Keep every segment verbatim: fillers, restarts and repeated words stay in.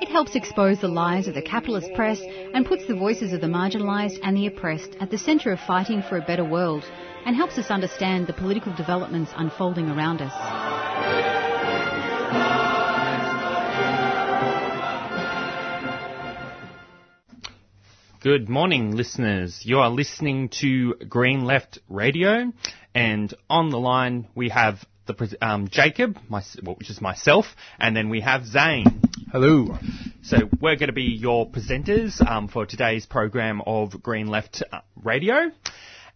It helps expose the lies of the capitalist press and puts the voices of the marginalised and the oppressed at the centre of fighting for a better world, and helps us understand the political developments unfolding around us. Good morning, listeners. You are listening to Green Left Radio, and on the line we have the um, Jacob, my, well, which is myself, and then we have Zane. Hello. So we're going to be your presenters um, for today's program of Green Left Radio.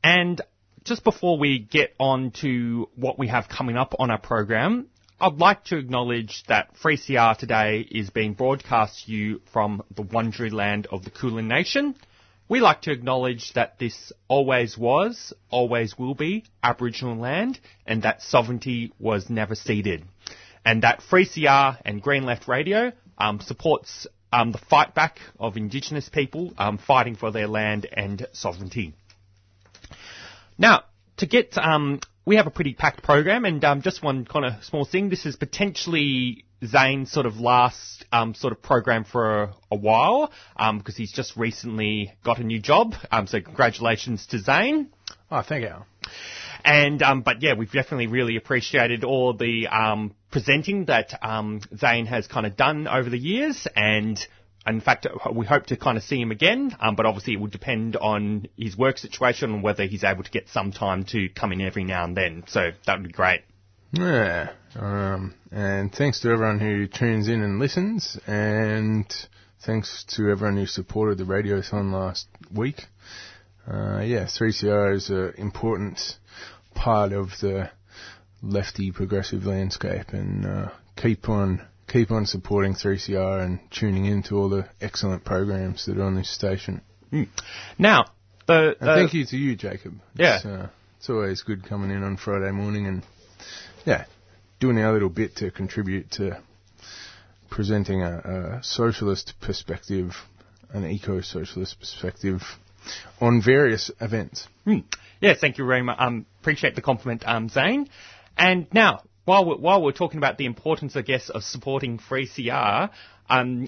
And just before we get on to what we have coming up on our program, I'd like to acknowledge that three C R today is being broadcast to you from the Wurundjeri land of the Kulin Nation. We like to acknowledge that this always was, always will be, Aboriginal land, and that sovereignty was never ceded. And that three C R and Green Left Radio um, supports um, the fight back of Indigenous people um, fighting for their land and sovereignty. Now, to get... Um, We have a pretty packed program, and um, just one kind of small thing. This is potentially Zane's sort of last um, sort of program for a, a while um, because he's just recently got a new job. Um, so congratulations to Zane. Oh, thank you. And um, but yeah, we've definitely really appreciated all the um, presenting that um, Zane has kind of done over the years, and in fact, we hope to kind of see him again, um, but obviously it will depend on his work situation and whether he's able to get some time to come in every now and then. So that would be great. Yeah. Um, and thanks to everyone who tunes in and listens, and thanks to everyone who supported the Radiothon last week. Uh, yeah, three C R is an important part of the lefty progressive landscape, and uh, keep on... Keep on supporting three C R and tuning in to all the excellent programs that are on this station. Mm. Now, the, the... And thank you to you, Jacob. Yeah. It's, uh, it's always good coming in on Friday morning and, yeah, doing our little bit to contribute to presenting a, a socialist perspective, an eco-socialist perspective on various events. Mm. Yeah, thank you very much. Um, appreciate the compliment, um, Zane. And now... While we're, while we're talking about the importance, I guess, of supporting three C R, um,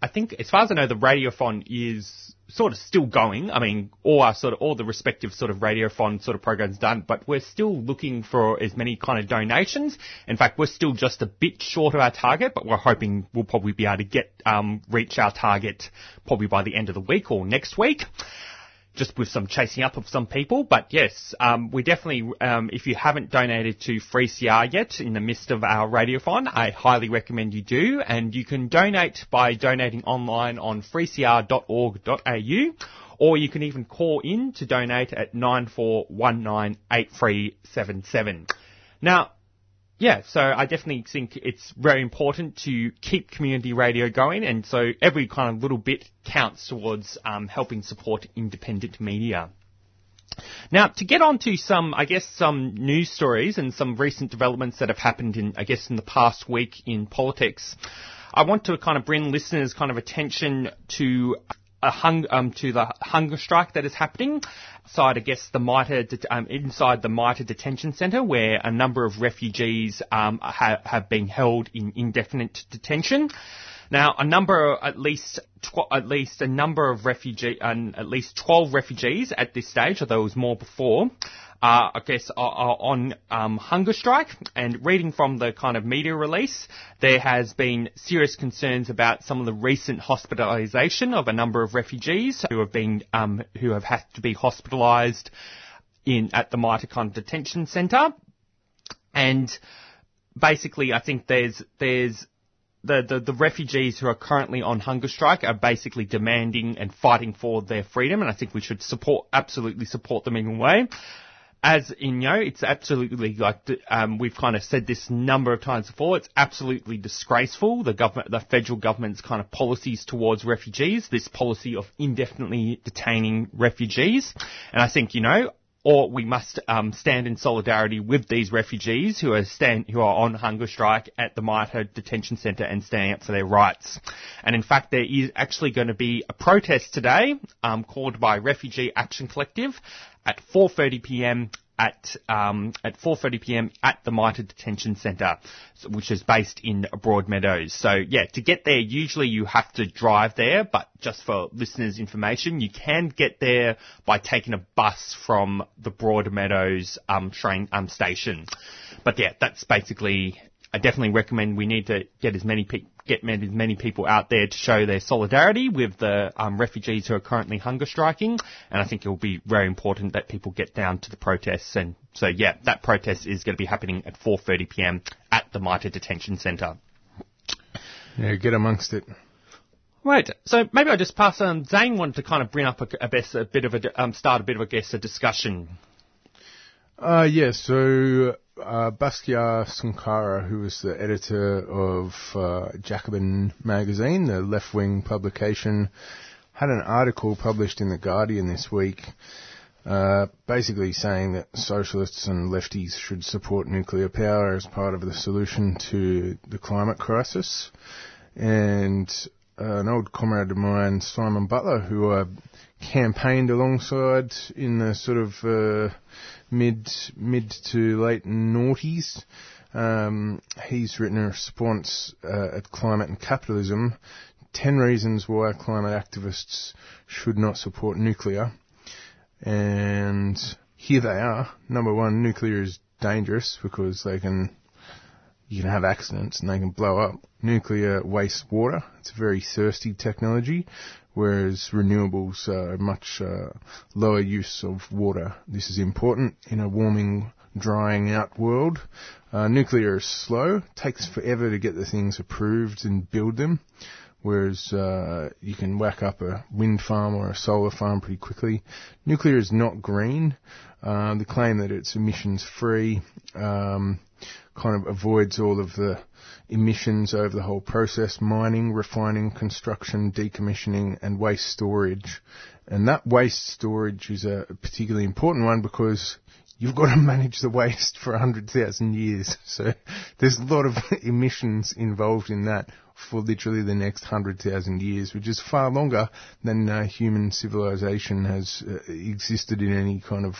I think, as far as I know, the Radiothon is sort of still going. I mean, all our sort of all the respective sort of Radiothon sort of programs done, but we're still looking for as many kind of donations. In fact, we're still just a bit short of our target, but we're hoping we'll probably be able to get um, reach our target probably by the end of the week or next week. Just with some chasing up of some people. But yes, um, we definitely, um, if you haven't donated to three C R yet in the midst of our Radiothon, I highly recommend you do. And you can donate by donating online on three c r dot org dot a u, or you can even call in to donate at nine four one nine eight three seven seven. Now, yeah, so I definitely think it's very important to keep community radio going, and so every kind of little bit counts towards um, helping support independent media. Now, to get on to some, I guess, some news stories and some recent developments that have happened in, I guess, in the past week in politics, I want to kind of bring listeners' kind of attention to... A hung, um, to the hunger strike that is happening inside, I guess, the Mitre, um, inside the Mitre detention centre, where a number of refugees um, ha- have been held in indefinite detention. Now, a number, at least, tw- at least a number of refugee, um, at least twelve refugees at this stage, although it was more before, uh, I guess, are, are on um, hunger strike. And reading from the kind of media release, there has been serious concerns about some of the recent hospitalisation of a number of refugees who have been, um, who have had to be hospitalised in at the Mitre kind of detention centre. And basically, I think there's there's The, the, the refugees who are currently on hunger strike are basically demanding and fighting for their freedom, and I think we should support, absolutely support them in a way. as Inyo, it's absolutely like, um, we've kind of said this number of times before, it's absolutely disgraceful, the government, the federal government's kind of policies towards refugees, this policy of indefinitely detaining refugees. And I think, you know, or we must um, stand in solidarity with these refugees who are stand, who are on hunger strike at the Mitre detention centre and standing up for their rights. And in fact, there is actually going to be a protest today um, called by Refugee Action Collective at four thirty p m at um, at four thirty p m at the Mitre detention centre, which is based in Broadmeadows. So yeah, to get there, usually you have to drive there, but just for listeners' information, you can get there by taking a bus from the Broadmeadows um, train um, station. But yeah, that's basically. I definitely recommend we need to get as many pe- get as many people out there to show their solidarity with the um, refugees who are currently hunger striking. And I think it will be very important that people get down to the protests. And so yeah, that protest is going to be happening at four thirty p m at the Mitre Detention Centre. Yeah, get amongst it. Right, so maybe I'll just pass on. Zane wanted to kind of bring up a, a, best, a bit of a um, start a bit of I guess a discussion. Uh, yeah, so uh, Bhaskar Sunkara, who was the editor of uh, Jacobin magazine, the left-wing publication, had an article published in The Guardian this week uh, basically saying that socialists and lefties should support nuclear power as part of the solution to the climate crisis. And uh, an old comrade of mine, Simon Butler, who I campaigned alongside in the sort of... Uh, mid mid to late noughties. Um, he's written a response uh, at Climate and Capitalism, ten reasons why climate activists should not support nuclear. And here they are. Number one, nuclear is dangerous because they can, you can have accidents and they can blow up. Nuclear wastes water. It's a very thirsty technology, whereas renewables are much uh, lower use of water. This is important in a warming, drying out world. Uh, nuclear is slow, takes forever to get the things approved and build them, whereas uh, you can whack up a wind farm or a solar farm pretty quickly. Nuclear is not green. Uh, the claim that it's emissions-free um, kind of avoids all of the emissions over the whole process: mining, refining, construction, decommissioning, and waste storage. And that waste storage is a particularly important one because you've got to manage the waste for one hundred thousand years. So there's a lot of emissions involved in that for literally the next one hundred thousand years, which is far longer than uh, human civilization has uh, existed in any kind of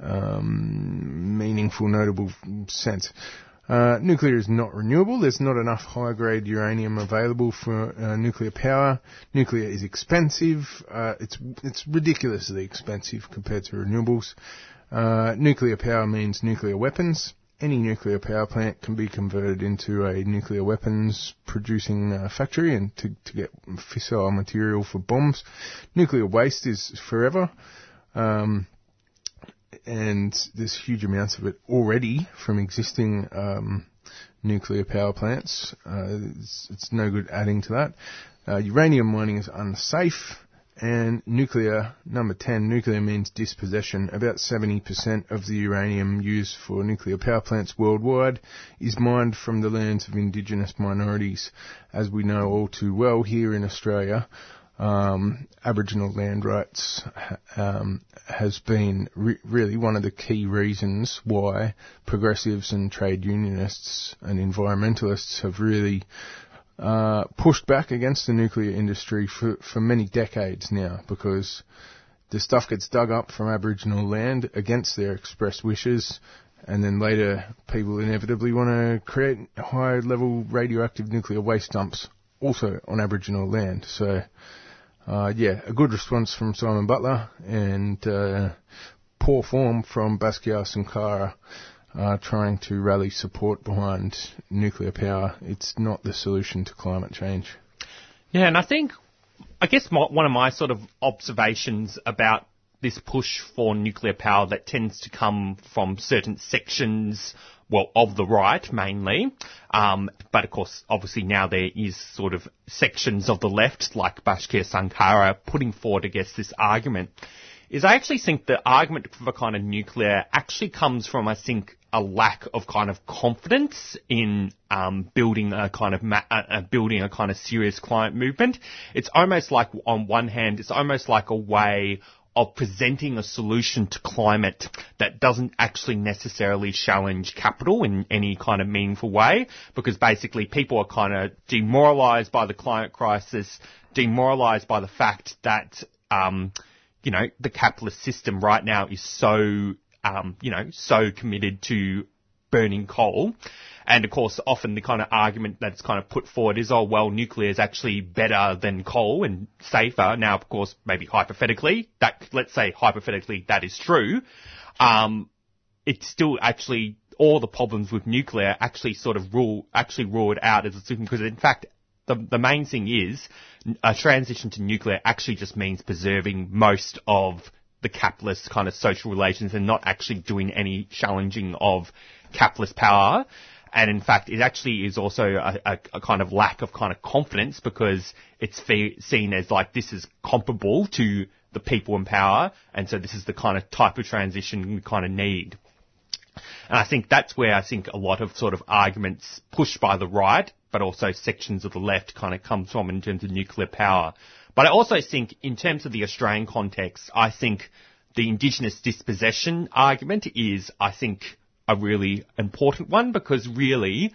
um, meaningful, notable sense. Uh, nuclear is not renewable. There's not enough high-grade uranium available for uh, nuclear power. Nuclear is expensive. Uh, it's it's ridiculously expensive compared to renewables. Uh, nuclear power means nuclear weapons. Any nuclear power plant can be converted into a nuclear weapons producing uh, factory and to, to get fissile material for bombs. Nuclear waste is forever. Um, And there's huge amounts of it already from existing um, nuclear power plants. Uh, it's, it's no good adding to that. Uh, uranium mining is unsafe. And nuclear, number ten, nuclear means dispossession. About seventy percent of the uranium used for nuclear power plants worldwide is mined from the lands of indigenous minorities, as we know all too well here in Australia. Um, Aboriginal land rights um, has been re- really one of the key reasons why progressives and trade unionists and environmentalists have really uh, pushed back against the nuclear industry for, for many decades now, because the stuff gets dug up from Aboriginal land against their express wishes, and then later people inevitably want to create high-level radioactive nuclear waste dumps also on Aboriginal land. So... Uh, yeah, a good response from Simon Butler and uh, poor form from Bhaskar Sunkara uh, trying to rally support behind nuclear power. It's not the solution to climate change. Yeah, and I think, I guess my, one of my sort of observations about this push for nuclear power that tends to come from certain sections, well, of the right mainly, um, but of course, obviously now there is sort of sections of the left, like Bhaskar Sunkara, putting forward, I guess, this argument is I actually think the argument for kind of nuclear actually comes from, I think, a lack of kind of confidence in um, building a kind of ma- uh, building a kind of serious climate movement. It's almost like, on one hand, it's almost like a way of presenting a solution to climate that doesn't actually necessarily challenge capital in any kind of meaningful way, because basically people are kind of demoralised by the climate crisis, demoralised by the fact that, um, you know, the capitalist system right now is so, um, you know, so committed to burning coal. And, of course, often the kind of argument that's kind of put forward is, oh, well, nuclear is actually better than coal and safer. Now, of course, maybe hypothetically, that let's say hypothetically that is true. Um, it's still actually all the problems with nuclear actually sort of rule actually ruled out as a solution, because, in fact, the, the main thing is a transition to nuclear actually just means preserving most of the capitalist kind of social relations and not actually doing any challenging of capitalist power. And in fact, it actually is also a, a, a kind of lack of kind of confidence, because it's fe- seen as like this is comparable to the people in power. And so this is the kind of type of transition we kind of need. And I think that's where I think a lot of sort of arguments pushed by the right, but also sections of the left, kind of comes from in terms of nuclear power. But I also think in terms of the Australian context, I think the Indigenous dispossession argument is, I think, a really important one, because really,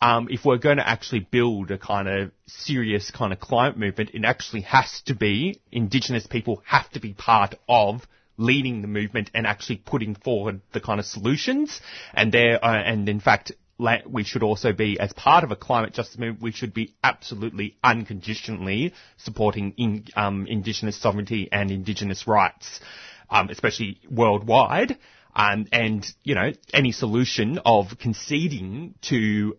um, if we're going to actually build a kind of serious kind of climate movement, it actually has to be, Indigenous people have to be part of leading the movement and actually putting forward the kind of solutions. And there, uh, and in fact, we should also be, as part of a climate justice movement, we should be absolutely unconditionally supporting in, um, Indigenous sovereignty and Indigenous rights, um, especially worldwide. Um, and, you know, any solution of conceding to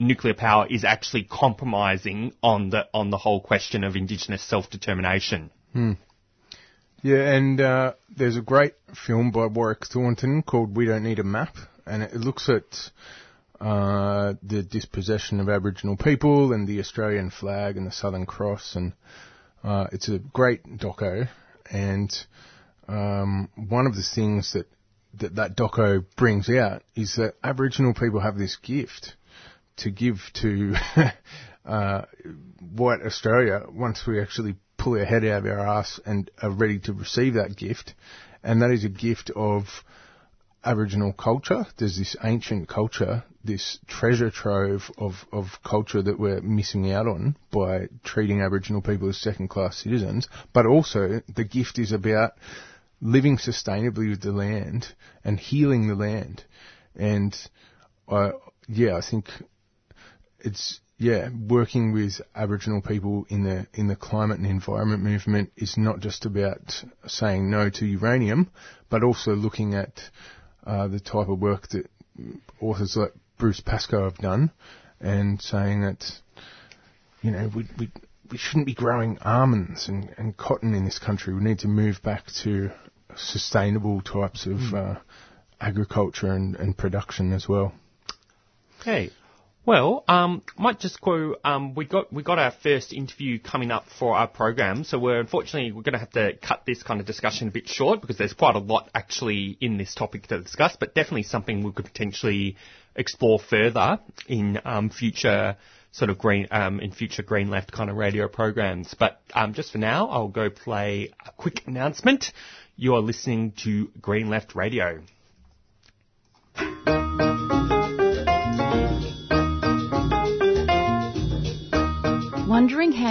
nuclear power is actually compromising on the on the whole question of Indigenous self-determination. Hmm. Yeah, and uh, there's a great film by Warwick Thornton called We Don't Need a Map, and it looks at uh, the dispossession of Aboriginal people and the Australian flag and the Southern Cross, and uh, it's a great doco. And um, one of the things that that that doco brings out is that Aboriginal people have this gift to give to uh white Australia once we actually pull our head out of our ass and are ready to receive that gift. And that is a gift of Aboriginal culture. There's this ancient culture, this treasure trove of, of culture that we're missing out on by treating Aboriginal people as second-class citizens. But also the gift is about living sustainably with the land and healing the land. And, uh, yeah, I think it's, yeah, working with Aboriginal people in the, in the climate and environment movement is not just about saying no to uranium, but also looking at, uh, the type of work that authors like Bruce Pascoe have done, and saying that, you know, we, we, we shouldn't be growing almonds and, and cotton in this country. We need to move back to sustainable types of uh, agriculture and, and production as well. Okay. Well, um, might just go, um, we got, we got our first interview coming up for our program. So we're, unfortunately, we're going to have to cut this kind of discussion a bit short, because there's quite a lot actually in this topic to discuss, but definitely something we could potentially explore further in, um, future sort of green, um, in future Green Left kind of radio programs. But, um, just for now, I'll go play a quick announcement. You are listening to Green Left Radio. Wondering how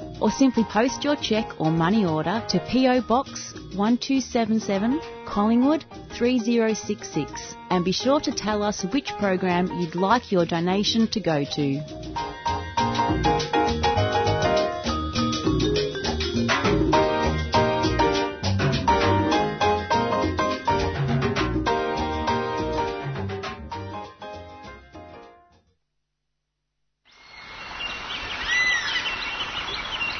Or simply post your cheque or money order to P O Box one two seven seven, Collingwood three zero six six, and be sure to tell us which program you'd like your donation to go to.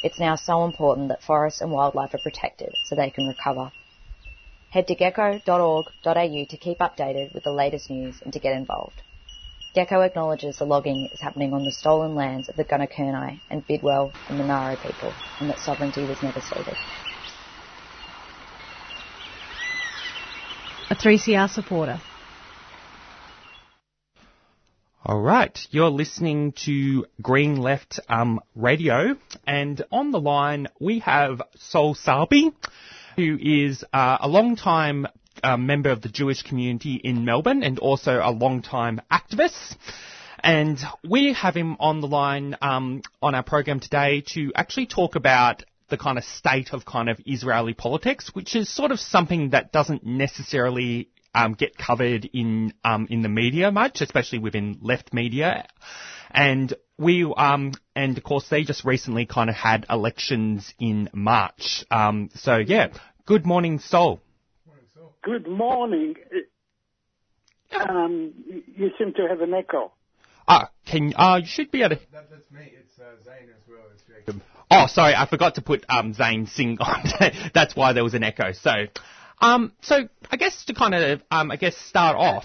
It's now so important that forests and wildlife are protected so they can recover. Head to gecko dot org dot a u to keep updated with the latest news and to get involved. Gecko acknowledges the logging is happening on the stolen lands of the Gunnakurnai and Bidwell and Monaro people, and that sovereignty was never ceded. A three C R supporter. All right, you're listening to Green Left um, Radio, and on the line we have Sol Salbi, who is uh, a long-time uh, member of the Jewish community in Melbourne and also a long-time activist. And we have him on the line um, on our program today to actually talk about the kind of state of kind of Israeli politics, which is sort of something that doesn't necessarily um, get covered in um, in the media much, especially within left media. And we um and of course they just recently kind of had elections in March. Um, so yeah, good morning, Sol. Good morning. Um, you seem to have an echo. Ah, can uh, you should be able to. That, that's me. It's uh, Zane as well as Jacob. Oh, sorry, I forgot to put um, Zane Singh on. That's why there was an echo. So, um, so I guess to kind of, um, I guess start off.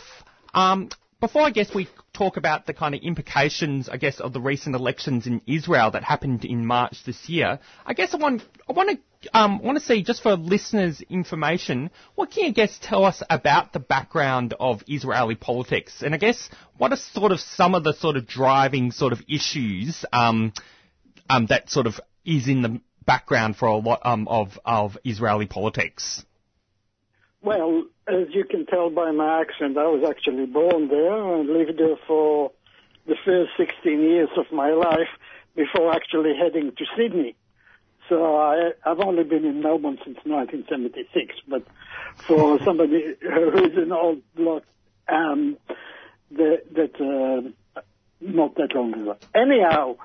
Um, before I guess we talk about the kind of implications, I guess, of the recent elections in Israel that happened in March this year. I guess I want, I want to, um, want to see just for listeners' information, what can you guess tell us about the background of Israeli politics, and I guess what are sort of some of the sort of driving sort of issues, um, um, that sort of is in the background for a lot um, of of Israeli politics. Well, as you can tell by my accent, I was actually born there and lived there for the first sixteen years of my life before actually heading to Sydney. So I, I've only been in Melbourne since nineteen seventy-six, but for somebody who is an old bloke, um, that, that uh, not that long ago. Anyhow,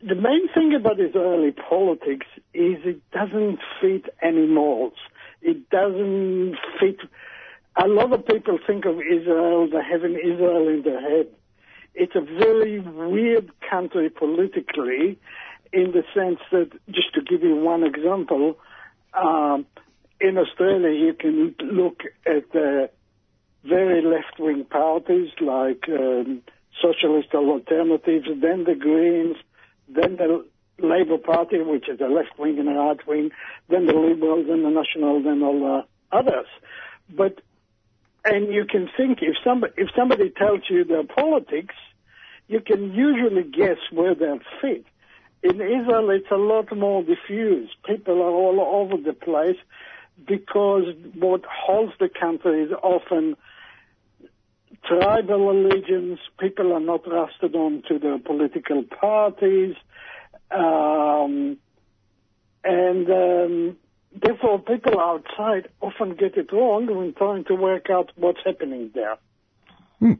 the main thing about Israeli politics is it doesn't fit any molds. It doesn't fit. A lot of people think of Israel, they have an Israel in their head. It's a very weird country politically, in the sense that, just to give you one example, um, in Australia you can look at the very left-wing parties like um, Socialist Alternatives, then the Greens, then the Labour Party, which is the left wing and the right wing, then the Liberals and the Nationals and all the others. But, and you can think, if somebody, if somebody tells you their politics, you can usually guess where they'll fit. In Israel, it's a lot more diffuse. People are all over the place because what holds the country is often tribal allegiance. People are not rusted on to their political parties. Um, and um, therefore people outside often get it wrong when trying to work out what's happening there. Hmm.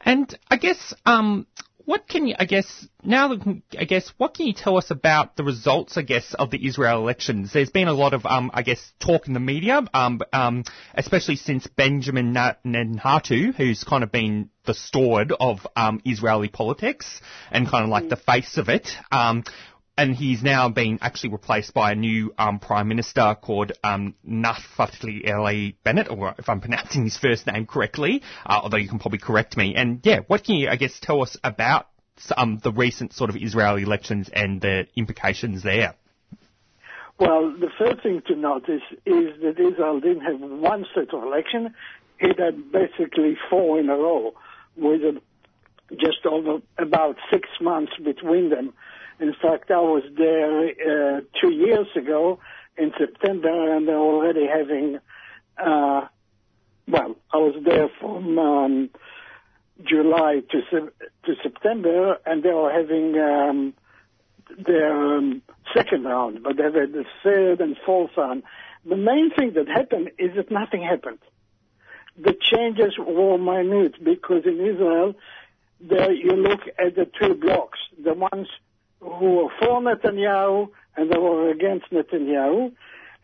And I guess um, what can you, I guess, now I guess, what can you tell us about the results, I guess, of the Israel elections? There's been a lot of, um, I guess, talk in the media, um, um, especially since Benjamin Netanyahu, who's kind of been the steward of um, Israeli politics and kind of like mm. the face of it. Um, And he's now been actually replaced by a new um, Prime Minister called um, Naftali Bennett, or if I'm pronouncing his first name correctly, uh, although you can probably correct me. And, yeah, what can you, I guess, tell us about um, the recent sort of Israeli elections and the implications there? Well, the first thing to notice is that Israel didn't have one set of election. It had basically four in a row with a, just over about six months between them. In fact, I was there uh, two years ago in September, and they're already having, uh, well, I was there from um, July to se- to September, and they were having um, their um, second round, but there were the third and fourth round. The main thing that happened is that nothing happened. The changes were minute because in Israel, there you look at the two blocks, the ones who were for Netanyahu and they were against Netanyahu.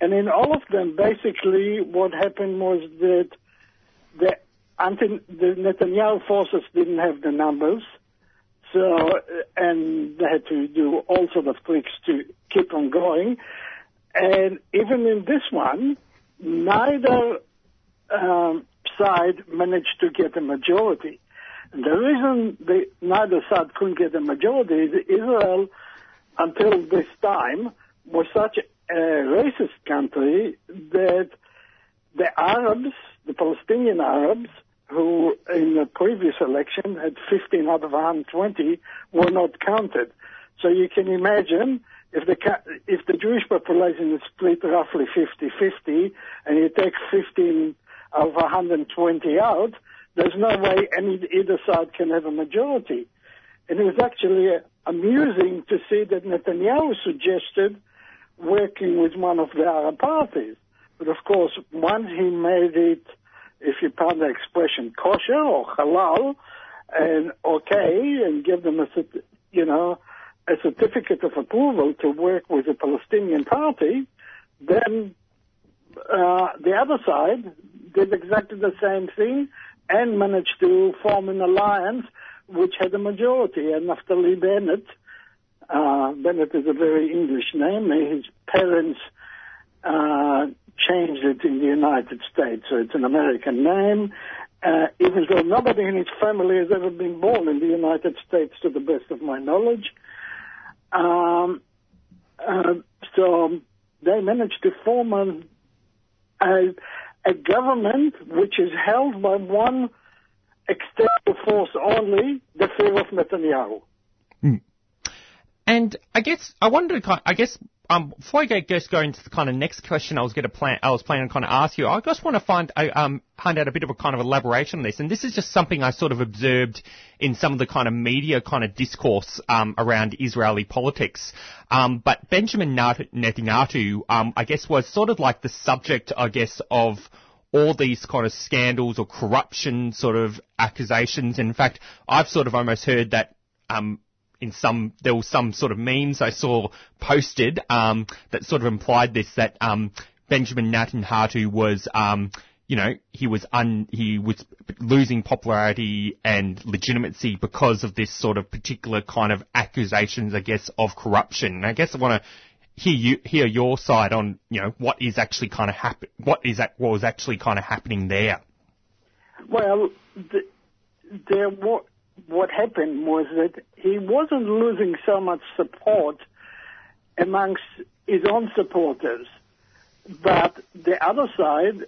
And in all of them, basically, what happened was that the, anti, the Netanyahu forces didn't have the numbers. So, and they had to do all sort of tricks to keep on going. And even in this one, neither um, side managed to get a majority. And the reason they, neither side couldn't get a majority is Israel, until this time, was such a racist country that the Arabs, the Palestinian Arabs, who in the previous election had fifteen out of one hundred twenty, were not counted. So you can imagine if the if the Jewish population is split roughly fifty-fifty, and you take fifteen out of one hundred twenty out, there's no way any either side can have a majority. And it was actually amusing to see that Netanyahu suggested working with one of the Arab parties. But of course, once he made it, if you pardon the expression, kosher or halal, and okay, and give them a, you know, a certificate of approval to work with the Palestinian Party, then uh, the other side did exactly the same thing and managed to form an alliance which had a majority. And Naftali Bennett, uh, Bennett is a very English name, and his parents uh changed it in the United States, so it's an American name, uh, even though nobody in his family has ever been born in the United States, to the best of my knowledge. Um, uh, so they managed to form an, a, a government which is held by one external force only, the fear of Netanyahu. Mm. And I guess, I wonder, I guess, Um, before I guess go into the kind of next question I was going to plan, I was planning to kind of ask you, I just want to find, I, um, find out a bit of a kind of elaboration on this. And this is just something I sort of observed in some of the kind of media kind of discourse, um, around Israeli politics. Um, but Benjamin Netanyahu, um, I guess was sort of like the subject, I guess, of all these kind of scandals or corruption sort of accusations. In fact, I've sort of almost heard that, um, in some, there was some sort of memes I saw posted, um, that sort of implied this, that, um, Benjamin Netanyahu was, um, you know, he was un, he was losing popularity and legitimacy because of this sort of particular kind of accusations, I guess, of corruption. And I guess I want to hear you, hear your side on, you know, what is actually kind of happen, what is that, what was actually kind of happening there? Well, the, there was, what happened was that he wasn't losing so much support amongst his own supporters, but the other side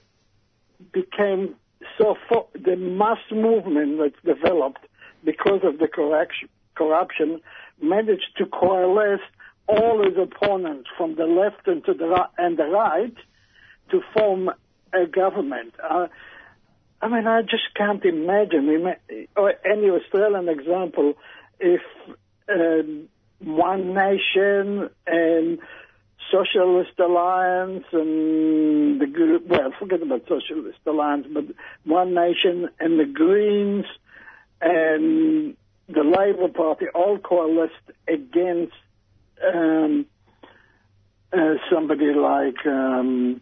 became so fo- the mass movement that developed because of the corruption, corruption managed to coalesce all his opponents from the left and to the right, and the right to form a government. Uh, I mean, I just can't imagine, or any Australian example, if um, One Nation and Socialist Alliance and the group, well, forget about Socialist Alliance, but One Nation and the Greens and the Labor Party all coalesced against um, uh, somebody like, um,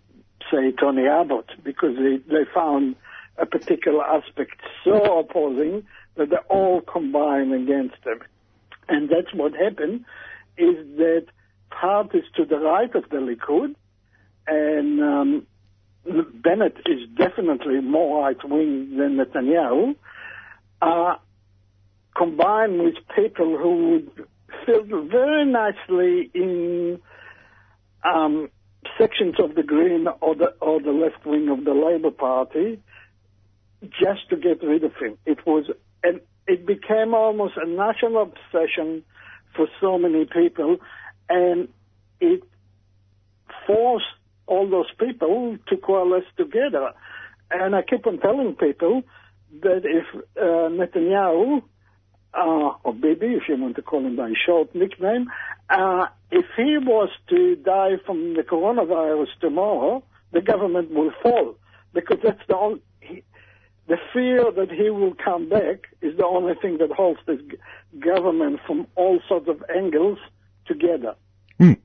say, Tony Abbott, because they, they found a particular aspect so opposing that they all combine against them. And that's what happened, is that parties to the right of the Likud, and um, Bennett is definitely more right-wing than Netanyahu, uh, combined with people who would fill very nicely in um, sections of the Green or the, or the left wing of the Labour Party, just to get rid of him. It was, and it became almost a national obsession for so many people, and it forced all those people to coalesce together. And I keep on telling people that if uh, Netanyahu uh, or Bibi, if you want to call him by his short nickname, uh, if he was to die from the coronavirus tomorrow, the government will fall, because that's the only, he, the fear that he will come back is the only thing that holds this government from all sorts of angles together. Mm.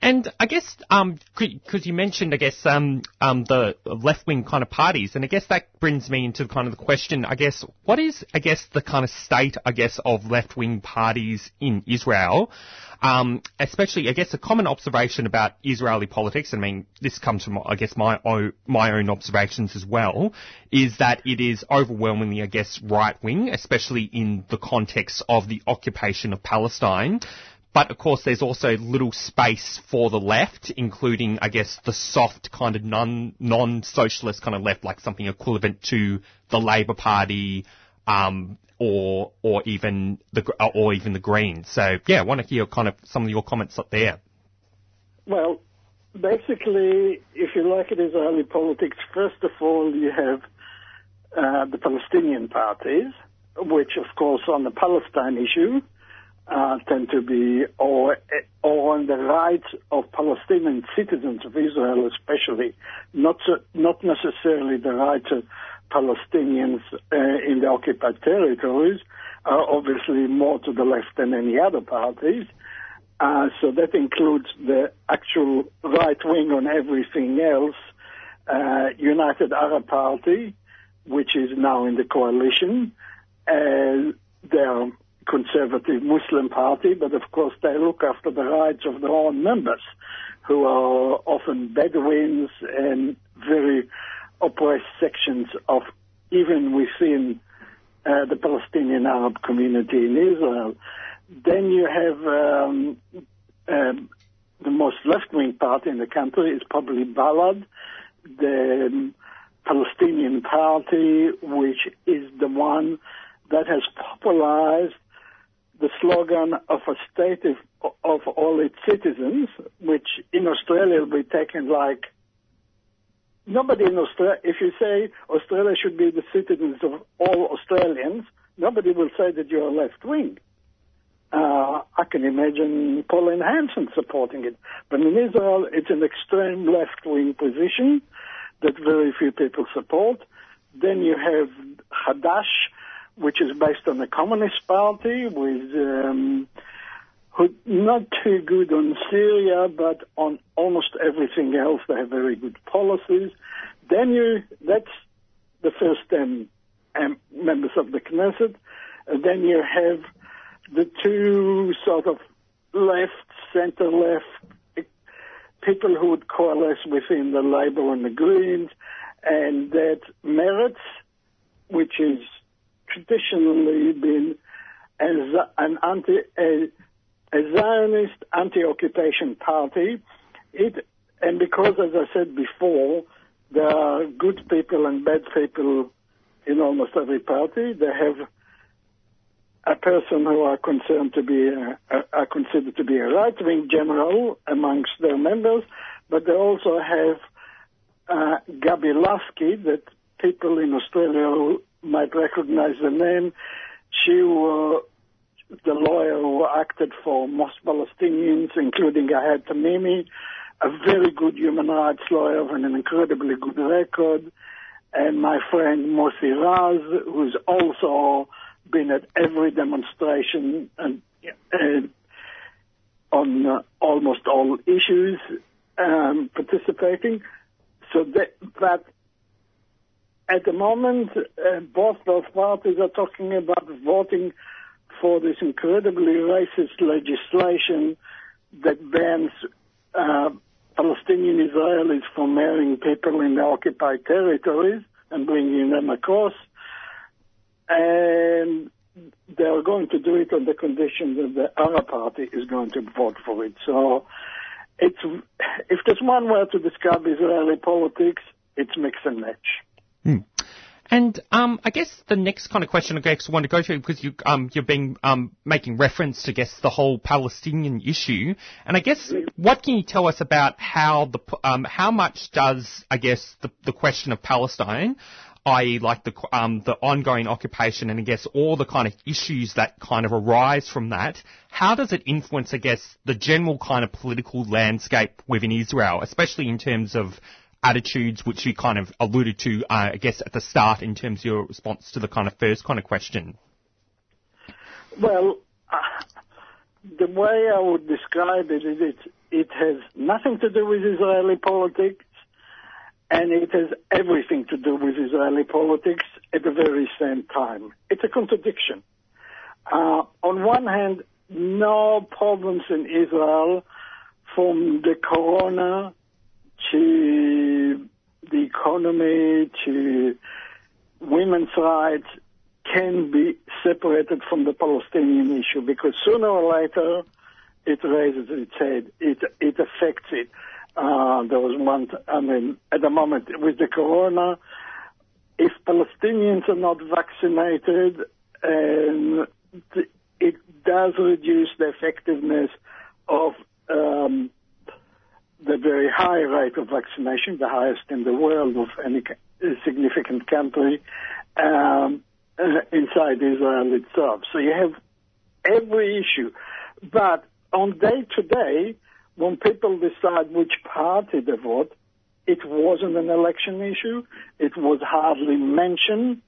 And I guess, um, because you mentioned, I guess, um, um, the left-wing kind of parties, and I guess that brings me into kind of the question, I guess, what is, I guess, the kind of state, I guess, of left-wing parties in Israel? Um, especially, I guess, a common observation about Israeli politics, I mean, this comes from, I guess, my own, my own observations as well, is that it is overwhelmingly, I guess, right-wing, especially in the context of the occupation of Palestine. But, of course, there's also little space for the left, including, I guess, the soft kind of non, non-socialist kind of left, like something equivalent to the Labour Party, um, or, or even the, or even the Greens. So, yeah, I want to hear kind of some of your comments up there. Well, basically, if you like it, Israeli politics, first of all, you have, uh, the Palestinian parties, which, of course, on the Palestine issue, Uh, tend to be, or, or on the rights of Palestinian citizens of Israel especially, not so, not necessarily the rights of Palestinians uh, in the occupied territories, are obviously more to the left than any other parties. Uh, so that includes the actual right wing on everything else, uh, United Arab Party, which is now in the coalition, and they're conservative Muslim party, but of course they look after the rights of their own members, who are often Bedouins and very oppressed sections of even within uh, the Palestinian Arab community in Israel. Then you have um, um, the most left-wing party in the country is probably Balad, the um, Palestinian party, which is the one that has popularized the slogan of a state of, of all its citizens, which in Australia will be taken like, nobody in Australia, if you say Australia should be the citizens of all Australians, nobody will say that you're left wing. Uh, I can imagine Pauline Hanson supporting it. But in Israel, it's an extreme left wing position that very few people support. Then you have Hadash, which is based on the Communist Party, with um, who not too good on Syria, but on almost everything else they have very good policies. Then you, that's the first ten um, members of the Knesset. And then you have the two sort of left, centre-left people who would coalesce within the Labour and the Greens, and that Meretz, which is traditionally been as an anti, a, a Zionist anti-occupation party. It, and because, as I said before, there are good people and bad people in almost every party, they have a person who are concerned to be, a, are considered to be a right-wing general amongst their members, but they also have uh, Gabi Lasky, that people in Australia might recognize the name. She was the lawyer who acted for most Palestinians, including Ahad Tamimi, a very good human rights lawyer and an incredibly good record, and my friend Moshe Raz, who's also been at every demonstration and, yeah. and on uh, almost all issues um, participating. So that, that At the moment, uh, both those parties are talking about voting for this incredibly racist legislation that bans uh, Palestinian Israelis from marrying people in the occupied territories and bringing them across. And they are going to do it on the condition that the Arab party is going to vote for it. So it's, if there's one word to describe Israeli politics, it's mix and match. Mm. And um, I guess the next kind of question I guess I want to go to, because you, um, you're being um, making reference to, I guess, the whole Palestinian issue. And I guess what can you tell us about how the um, how much does, I guess, the, the question of Palestine that is like the um, the ongoing occupation and, I guess, all the kind of issues that kind of arise from that, how does it influence, I guess, the general kind of political landscape within Israel, especially in terms of attitudes, which you kind of alluded to, uh, I guess, at the start in terms of your response to the kind of first kind of question? Well, uh, the way I would describe it is it, it has nothing to do with Israeli politics, and it has everything to do with Israeli politics at the very same time. It's a contradiction. Uh, on one hand, no problems in Israel, from the corona to the economy to women's rights, can be separated from the Palestinian issue, because sooner or later it raises its head. It, it affects it. Uh, there was one, I mean, at the moment with the corona, if Palestinians are not vaccinated, and th- it does reduce the effectiveness of um, the very high rate of vaccination, the highest in the world of any significant country, um, inside Israel itself. So you have every issue. But on day-to-day, when people decide which party they vote, it wasn't an election issue. It was hardly mentioned.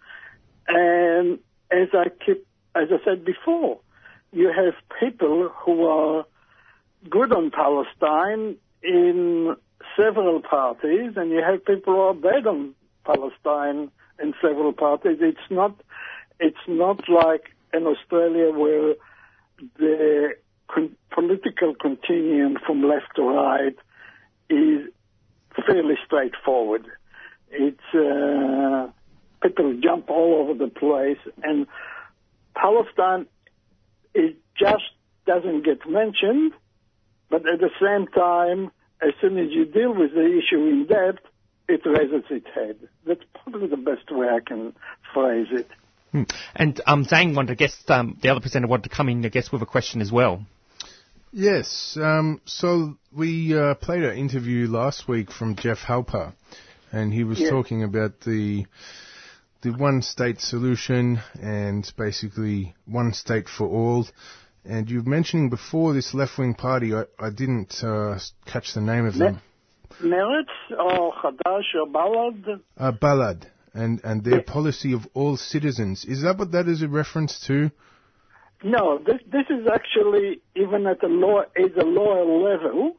And as I keep, as I said before, you have people who are good on Palestine in several parties, and you have people who are bad on Palestine in several parties. It's not, it's not like in Australia where the Con- political continuum from left to right is fairly straightforward. It's uh, people jump all over the place, and Palestine, it just doesn't get mentioned. But at the same time, as soon as you deal with the issue in depth, it raises its head. That's probably the best way I can phrase it. Hmm. And um, Zhang wanted, I guess, um, the other presenter wanted to come in, I guess, with a question as well. Yes, um, so we uh, played an interview last week from Jeff Halper, and he was yeah. talking about the the one-state solution and basically one state for all. And you were mentioning before this left-wing party, I, I didn't uh, catch the name of Me- them. Meretz or Hadash or Balad? Uh, Balad, and, and their yeah. policy of all citizens. Is that what that is a reference to? No, this this is actually even at the lower is a lower level.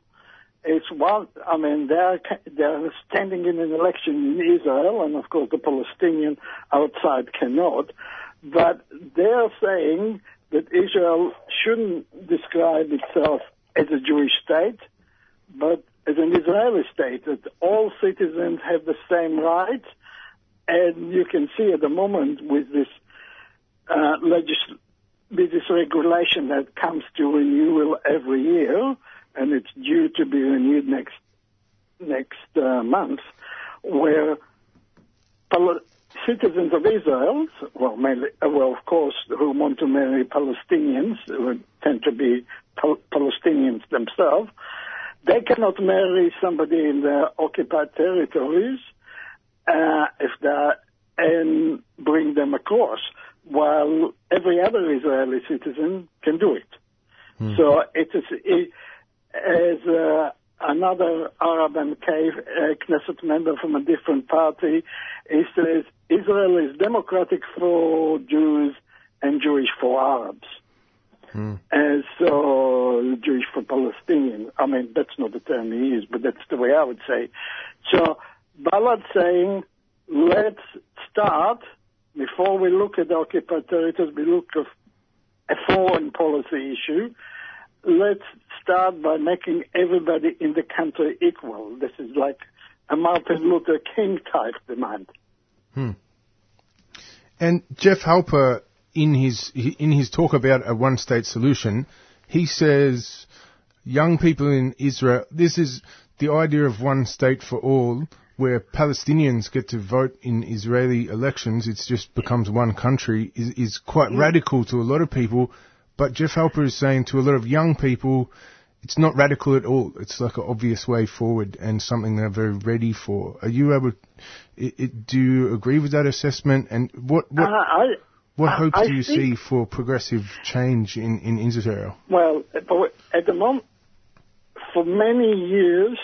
It's one. I mean, they are they are standing in an election in Israel, and of course the Palestinian outside cannot. But they are saying that Israel shouldn't describe itself as a Jewish state, but as an Israeli state. That all citizens have the same rights, and you can see at the moment with this uh, legislation. With this regulation that comes to renewal every year, and it's due to be renewed next next uh, month, where Pal- citizens of Israel, well, mainly, well, of course, who want to marry Palestinians, who tend to be Pal- Palestinians themselves, they cannot marry somebody in the occupied territories uh, if they and bring them across, while every other Israeli citizen can do it. Mm. So it is it, as uh, another Arab M K, uh, Knesset member from a different party, he says Israel is democratic for Jews and Jewish for Arabs. Mm. And so Jewish for Palestinians. I mean, that's not the term he used, but that's the way I would say. So Balad saying, let's start, before we look at the occupied territories, we look at a foreign policy issue. Let's start by making everybody in the country equal. This is like a Martin Luther King type demand. Hmm. And Jeff Halper, in his in his talk about a one-state solution, he says young people in Israel, this is the idea of one state for all, where Palestinians get to vote in Israeli elections, it just becomes one country, is, is quite yeah. radical to a lot of people. But Jeff Halper is saying to a lot of young people, it's not radical at all. It's like an obvious way forward and something they're very ready for. Are you able? It, it, do you agree with that assessment? And what what, uh, I, what I, hope I do you see for progressive change in, in Israel? Well, at the moment, for many years,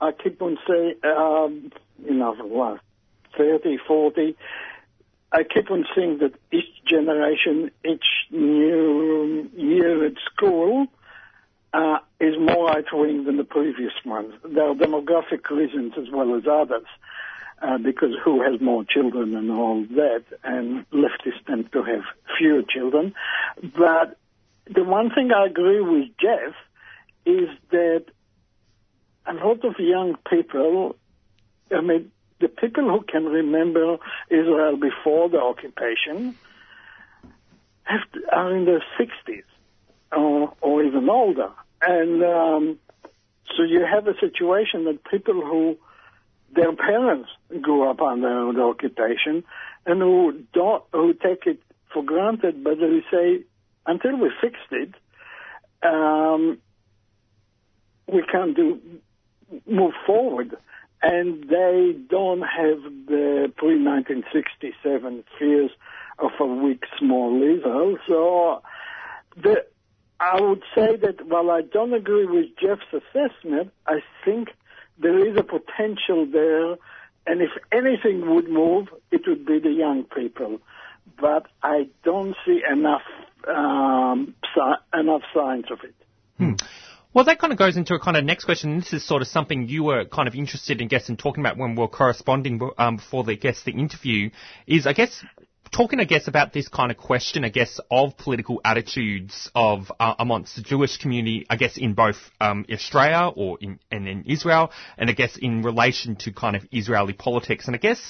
I keep on saying, um, you know, for the last thirty, forty, I keep on saying that each generation, each new year at school, Uh, is more right-wing than the previous ones. There are demographic reasons as well as others, uh, because who has more children and all that, and leftists tend to have fewer children. But the one thing I agree with Jeff is that a lot of young people, I mean, the people who can remember Israel before the occupation have to, are in their sixties or, or even older. And um, so you have a situation that people who, their parents grew up under the occupation and who don't, who take it for granted, but they say, until we fixed it, um, we can't do, move forward. And they don't have the pre nineteen sixty-seven fears of a weak, small Israel. So the... I would say that while I don't agree with Jeff's assessment, I think there is a potential there, and if anything would move, it would be the young people. But I don't see enough um, si- enough signs of it. Hmm. Well, that kind of goes into a kind of next question. This is sort of something you were kind of interested in, I guess, in talking about when we were corresponding um, before the, I guess, the interview, is, I guess... Talking, I guess, about this kind of question, I guess, of political attitudes of uh, amongst the Jewish community, I guess, in both um, Australia or in and in Israel, and I guess in relation to kind of Israeli politics, and I guess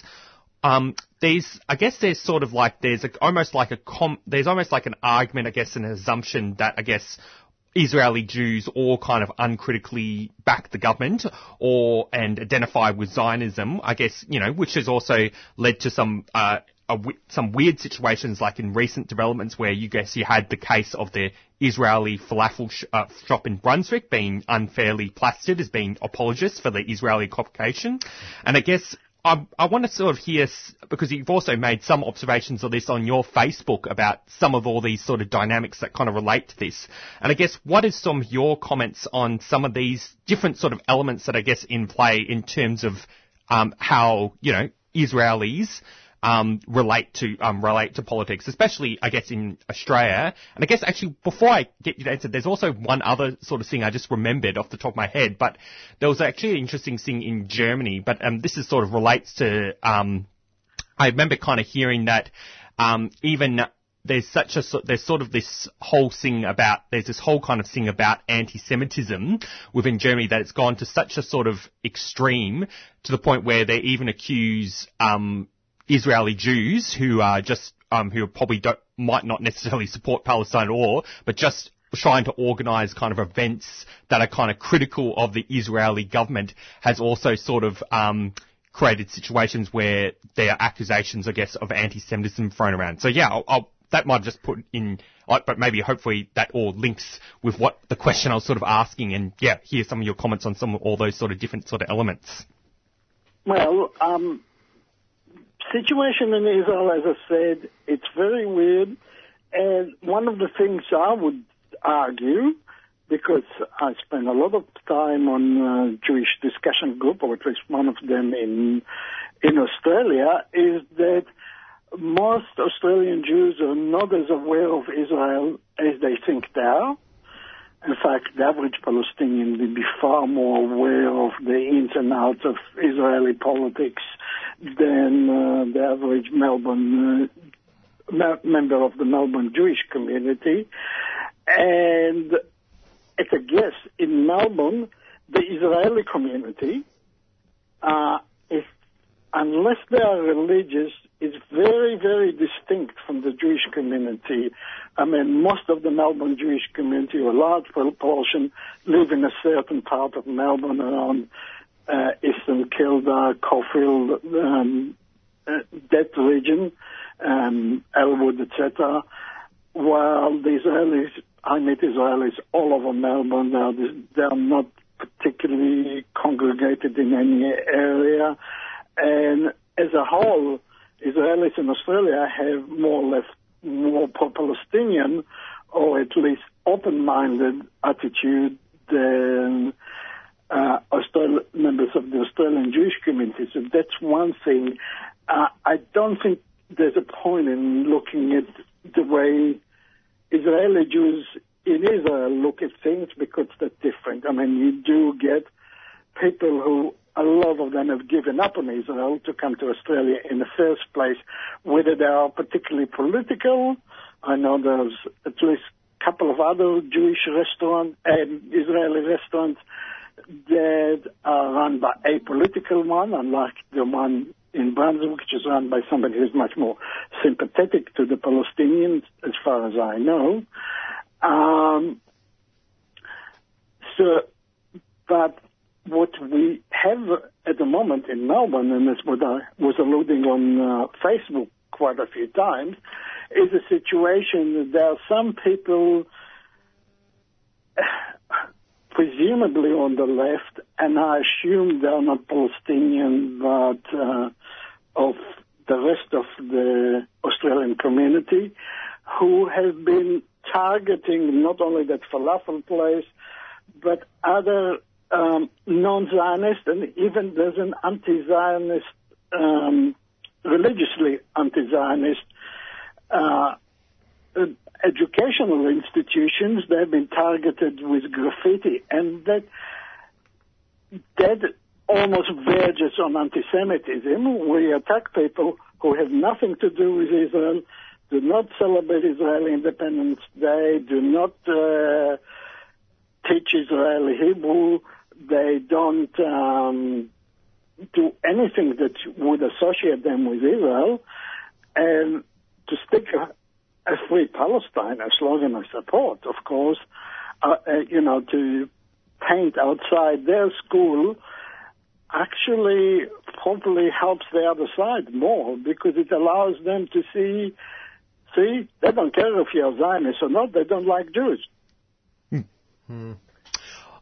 um, there's, I guess, there's sort of like there's a, almost like a com- there's almost like an argument, I guess, an assumption that I guess Israeli Jews all kind of uncritically back the government or and identify with Zionism, I guess, you know, which has also led to some. Uh, A w- some weird situations like in recent developments where you guess you had the case of the Israeli falafel sh- uh, shop in Brunswick being unfairly plastered as being apologists for the Israeli occupation. And I guess I, I want to sort of hear, because you've also made some observations of this on your Facebook about some of all these sort of dynamics that kind of relate to this. And I guess what is some of your comments on some of these different sort of elements that I guess in play in terms of um, how, you know, Israelis Um, relate to um, relate to politics, especially, I guess, in Australia. And I guess, actually, before I get you to answer, there's also one other sort of thing I just remembered off the top of my head, but there was actually an interesting thing in Germany, but um, this is sort of relates to... Um, I remember kind of hearing that um, even... There's such a, there's sort of this whole thing about, there's this whole kind of thing about anti-Semitism within Germany that it's gone to such a sort of extreme to the point where they even accuse, um, Israeli Jews who are just, um, who probably don't, might not necessarily support Palestine at all, but just trying to organise kind of events that are kind of critical of the Israeli government has also sort of, um, created situations where there are accusations, I guess, of anti-Semitism thrown around. So yeah, I'll, I'll that might just put in, but maybe hopefully that all links with what the question I was sort of asking and yeah, hear some of your comments on some of all those sort of different sort of elements. Well, um, situation in Israel, as I said, it's very weird, and one of the things I would argue, because I spend a lot of time on a Jewish discussion group, or at least one of them in in Australia, is that most Australian Jews are not as aware of Israel as they think they are. In fact, the average Palestinian would be far more aware of the ins and outs of Israeli politics than uh, the average Melbourne uh, member of the Melbourne Jewish community. And it's a guess, in Melbourne, the Israeli community, uh, is, unless they are religious, is very, very distinct from the Jewish community. I mean, most of the Melbourne Jewish community, or a large proportion, live in a certain part of Melbourne around uh, Eastern Kilda, Caulfield, um, uh, that region, um, Elwood, et cetera, while the Israelis I meet Israelis all over Melbourne. Now, they are not particularly congregated in any area. And as a whole, Israelis in Australia have more or less more pro-Palestinian or at least open-minded attitude than uh, Australian members of the Australian Jewish community. So that's one thing. Uh, I don't think there's a point in looking at the way Israeli Jews in Israel look at things because they're different. I mean, you do get people who, a lot of them have given up on Israel to come to Australia in the first place, whether they are particularly political. I know there's at least a couple of other Jewish restaurants, um, Israeli restaurants that are run by a political one, unlike the one in Brunswick, which is run by somebody who's much more sympathetic to the Palestinians, as far as I know. Um, so, but what we have at the moment in Melbourne, and that's what I was alluding on uh, Facebook quite a few times, is a situation that there are some people, presumably on the left, and I assume they are not Palestinian, but uh, of the rest of the Australian community, who have been targeting not only that falafel place, but other um, non-Zionist, and even there's an anti-Zionist, um, religiously anti-Zionist uh, educational institutions. They've been targeted with graffiti, and that that almost verges on anti-Semitism. We attack people who have nothing to do with Israel, do not celebrate Israeli Independence Day, do not uh, teach Israeli Hebrew, they don't um, do anything that would associate them with Israel, and to stick a, a free Palestine, a slogan I support, of course, uh, uh, you know, to paint outside their school actually probably helps the other side more, because it allows them to see, see, they don't care if you're Zionist or not, they don't like Jews. Mm-hmm.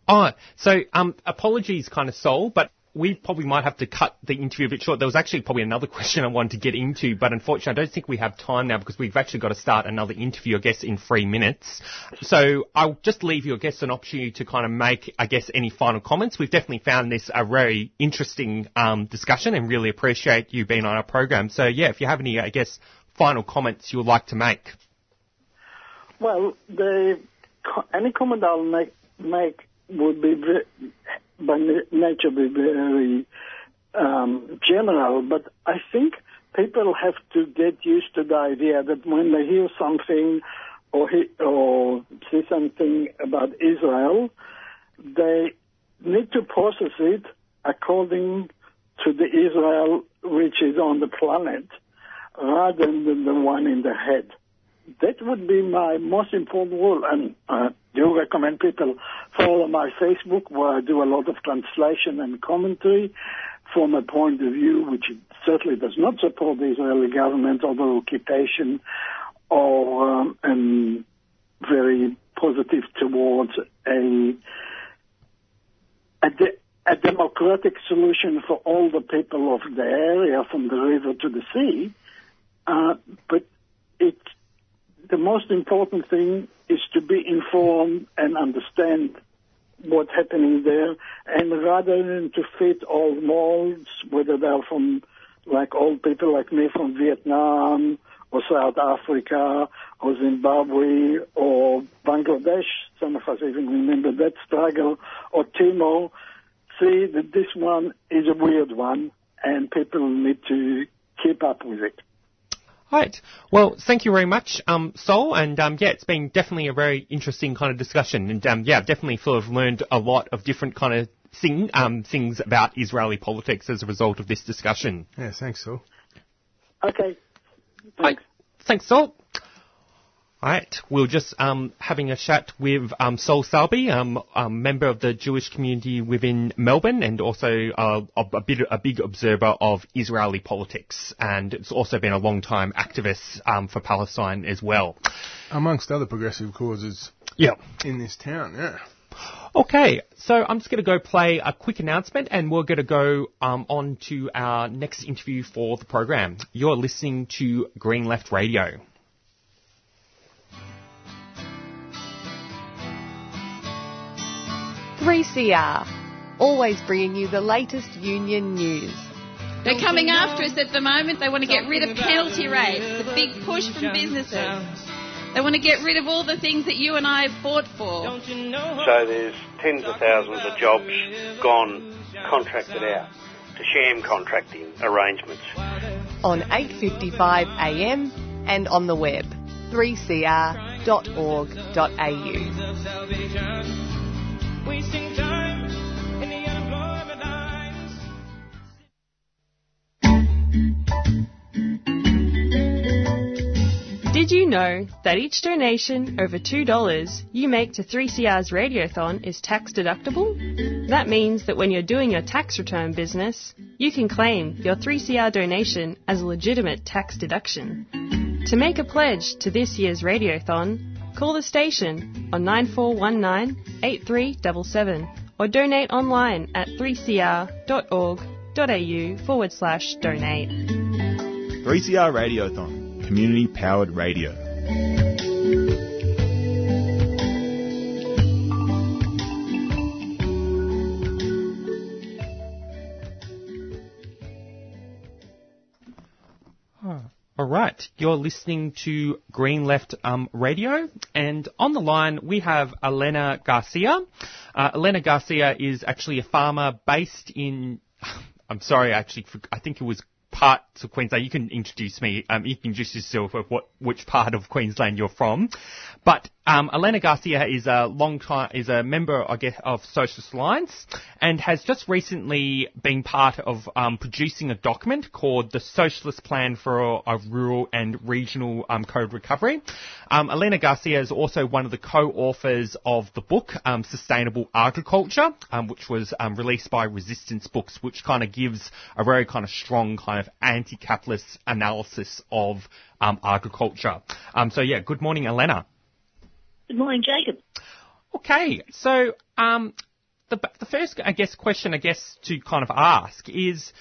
Oh, so um, apologies kind of Sol, but we probably might have to cut the interview a bit short. There was actually probably another question I wanted to get into, but unfortunately I don't think we have time now because we've actually got to start another interview, I guess, in three minutes. So I'll just leave your guests an opportunity to kind of make, I guess, any final comments. We've definitely found this a very interesting um, discussion and really appreciate you being on our program. So, yeah, if you have any, I guess, final comments you would like to make. Well, the, any comment I'll make, make would be very, by nature be very um, general, but I think people have to get used to the idea that when they hear something or, he, or see something about Israel, they need to process it according to the Israel which is on the planet rather than the one in the head. That would be my most important rule, and I do recommend people follow my Facebook, where I do a lot of translation and commentary from a point of view which certainly does not support the Israeli government or the occupation, or um, and very positive towards a a, de- a democratic solution for all the people of the area, from the river to the sea. Uh, but it. The most important thing is to be informed and understand what's happening there, and rather than to fit all molds, whether they're from, like old people like me, from Vietnam or South Africa or Zimbabwe or Bangladesh, some of us even remember that struggle, or Timor, see that this one is a weird one and people need to keep up with it. Right. Well, thank you very much, um, Sol. And, um, yeah, it's been definitely a very interesting kind of discussion. And, um, yeah, definitely feel I've learned a lot of different kind of thing, um, things about Israeli politics as a result of this discussion. Yeah, thanks, Sol. Okay. Thanks. Right. Thanks, Sol. All right, we're just um, having a chat with um, Sol Salbi, um, a member of the Jewish community within Melbourne, and also uh, a, a, bit, a big observer of Israeli politics, and it's also been a long-time activist um, for Palestine as well, amongst other progressive causes. Yeah. In this town, yeah. Okay, so I'm just going to go play a quick announcement and we're going to go um, on to our next interview for the program. You're listening to Green Left Radio. three C R, always bringing you the latest union news. They're coming after us at the moment. They want to get rid of penalty rates, the big push from businesses. They want to get rid of all the things that you and I have fought for. So there's tens of thousands of jobs gone, contracted out to sham contracting arrangements. On eight fifty-five a m and on the web, three c r dot org dot a u. Did you know that each donation over two dollars you make to three C R's Radiothon is tax deductible? That means that when you're doing your tax return business, you can claim your three C R donation as a legitimate tax deduction. To make a pledge to this year's Radiothon, call the station on nine four one nine, eight three seven seven or donate online at three c r dot org dot a u forward slash donate. three C R Radiothon. Community-powered radio. Oh, all right, you're listening to Green Left um, Radio, and on the line we have Elena Garcia. Uh, Elena Garcia is actually a farmer based in... I'm sorry, actually, I think it was... part of Queensland. You can introduce me, um, you can introduce yourself of what, which part of Queensland you're from. But, um, Elena Garcia is a long time, is a member, I guess, of Socialist Alliance and has just recently been part of, um, producing a document called the Socialist Plan for uh, Rural and Regional um, COVID Recovery. Um, Elena Garcia is also one of the co-authors of the book, um, Sustainable Agriculture, um, which was, um, released by Resistance Books, which kind of gives a very kind of strong kind of anti-capitalist analysis of um, agriculture. Um, so, yeah, good morning, Elena. Good morning, Jacob. Okay, so um, the, the first, I guess, question, I guess, to kind of ask is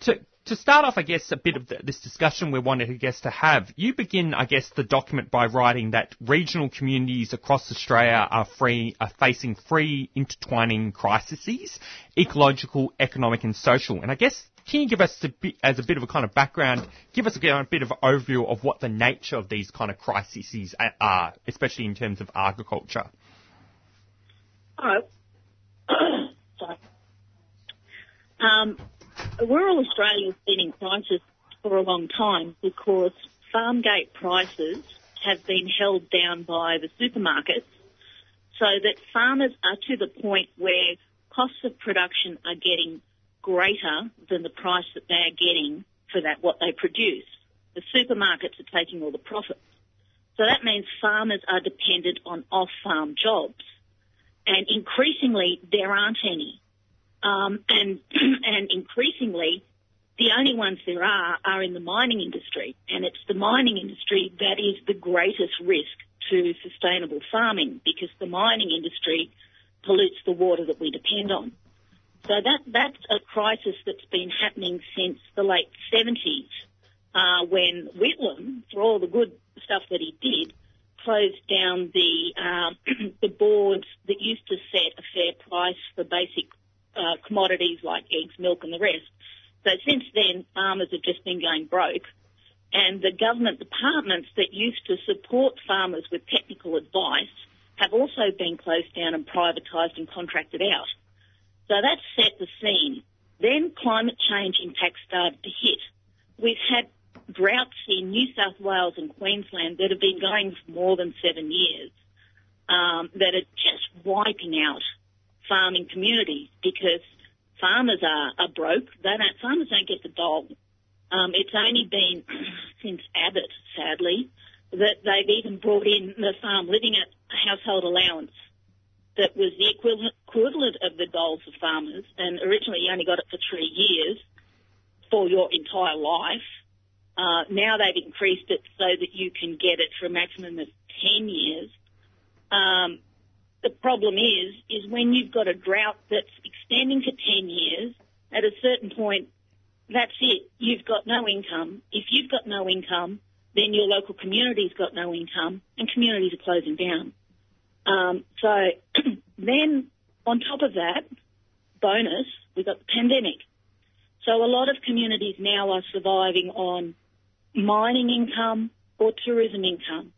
to to start off, I guess, a bit of the, this discussion we wanted, I guess, to have. You begin, I guess, the document by writing that regional communities across Australia are free, are facing free intertwining crises, ecological, economic and social. And I guess can you give us, a bit, as a bit of a kind of background, give us a bit of an overview of what the nature of these kind of crises are, especially in terms of agriculture? Oh, sorry. Um, rural Australia has been in crisis for a long time because farm gate prices have been held down by the supermarkets so that farmers are to the point where costs of production are getting greater than the price that they are getting for that what they produce. The supermarkets are taking all the profits. So that means farmers are dependent on off-farm jobs. And increasingly, there aren't any. Um, and, and increasingly, the only ones there are are in the mining industry. And it's the mining industry that is the greatest risk to sustainable farming because the mining industry pollutes the water that we depend on. So that that's a crisis that's been happening since the late seventies uh, when Whitlam, for all the good stuff that he did, closed down the uh, the boards that used to set a fair price for basic uh, commodities like eggs, milk and the rest. So since then, farmers have just been going broke. And the government departments that used to support farmers with technical advice have also been closed down and privatised and contracted out. So that set the scene. Then climate change impacts started to hit. We've had droughts in New South Wales and Queensland that have been going for more than seven years um, that are just wiping out farming communities because farmers are, are broke. They don't, farmers don't get the dole. Um, it's only been since Abbott, sadly, that they've even brought in the farm living at household allowance. That was the equivalent of the dole for farmers, and originally you only got it for three years for your entire life. Uh, now they've increased it so that you can get it for a maximum of ten years. Um, the problem is, is when you've got a drought that's extending for ten years, at a certain point, that's it. You've got no income. If you've got no income, then your local community's got no income, and communities are closing down. Um, so then on top of that, bonus, we've got the pandemic. So a lot of communities now are surviving on mining income or tourism income.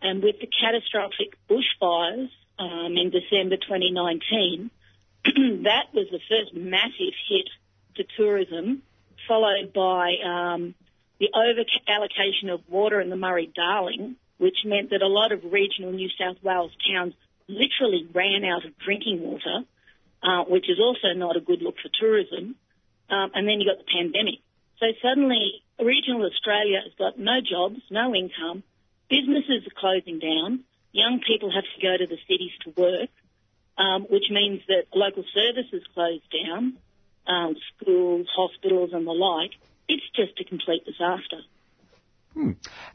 And with the catastrophic bushfires um, in December twenty nineteen, that was the first massive hit to tourism, followed by um, the over-allocation of water in the Murray-Darling, which meant that a lot of regional New South Wales towns literally ran out of drinking water, uh, which is also not a good look for tourism. Um, and then you got the pandemic. So suddenly regional Australia has got no jobs, no income, businesses are closing down, young people have to go to the cities to work, um, which means that local services close down, um, schools, hospitals and the like. It's just a complete disaster. Hmm.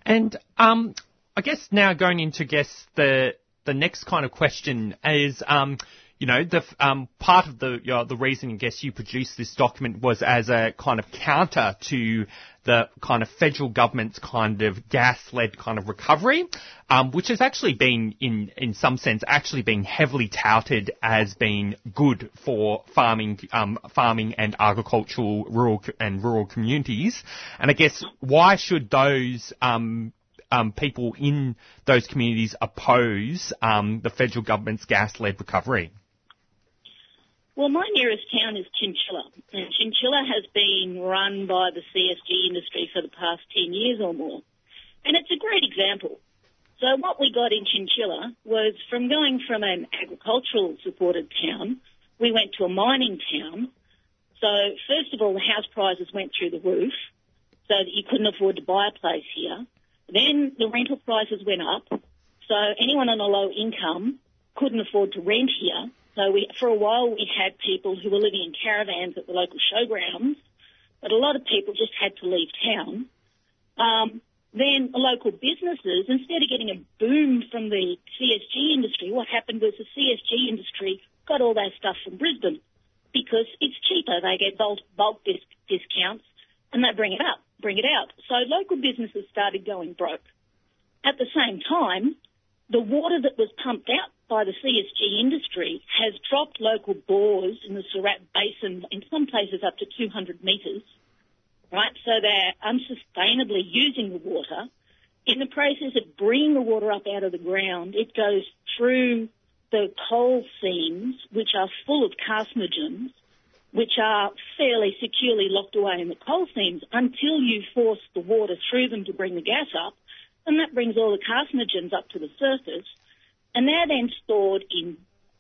And um, I guess now going into, guess, the the next kind of question is... Um, You know, the, um, part of the, you know, the reason, I guess, you produced this document was as a kind of counter to the kind of federal government's kind of gas-led kind of recovery, um, which has actually been, in, in some sense, actually been heavily touted as being good for farming, um, farming and agricultural rural and rural communities. And I guess why should those, um, Um, people in those communities oppose um, the federal government's gas-led recovery? Well, my nearest town is Chinchilla, and Chinchilla has been run by the C S G industry for the past ten years or more, and it's a great example. So what we got in Chinchilla was from going from an agricultural-supported town, we went to a mining town. So first of all, the house prices went through the roof so that you couldn't afford to buy a place here. Then the rental prices went up, so anyone on a low income couldn't afford to rent here. So we, for a while we had people who were living in caravans at the local showgrounds, but a lot of people just had to leave town. Um, then the local businesses, instead of getting a boom from the C S G industry, what happened was the C S G industry got all their stuff from Brisbane because it's cheaper. They get bulk, bulk dis- discounts and they bring it up. bring it out. So local businesses started going broke. At the same time, the water that was pumped out by the C S G industry has dropped local bores in the Surat Basin in some places up to two hundred metres, right? So they're unsustainably using the water. In the process of bringing the water up out of the ground, it goes through the coal seams, which are full of carcinogens, which are fairly securely locked away in the coal seams until you force the water through them to bring the gas up, and that brings all the carcinogens up to the surface, and they're then stored in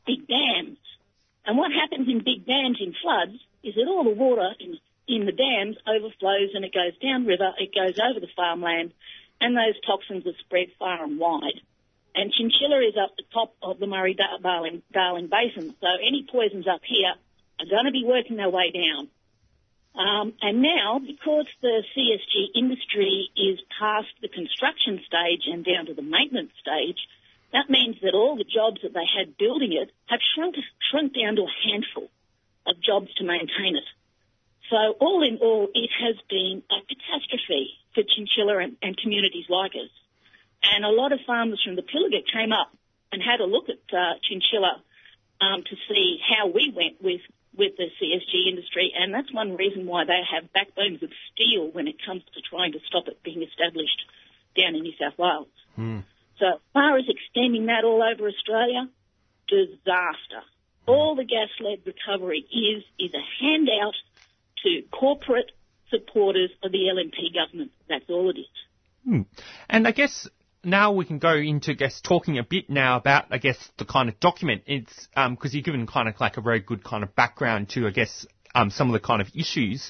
big dams. And what happens in big dams in floods is that all the water in, in the dams overflows and it goes downriver, it goes over the farmland, and those toxins are spread far and wide. And Chinchilla is up the top of the Murray-Darling Darling Basin, so any poisons up here are going to be working their way down. Um, and now, because the C S G industry is past the construction stage and down to the maintenance stage, that means that all the jobs that they had building it have shrunk, shrunk down to a handful of jobs to maintain it. So all in all, it has been a catastrophe for Chinchilla and, and communities like us. And a lot of farmers from the Pilliga came up and had a look at uh, Chinchilla um, to see how we went with with the C S G industry, and that's one reason why they have backbones of steel when it comes to trying to stop it being established down in New South Wales. Mm. So as far as extending that all over Australia, disaster. All the gas-led recovery is is a handout to corporate supporters of the L N P government. That's all it is. Mm. And I guess... now we can go into, I guess, talking a bit now about, I guess, the kind of document. It's um because you've given kind of like a very good kind of background to, I guess, um some of the kind of issues.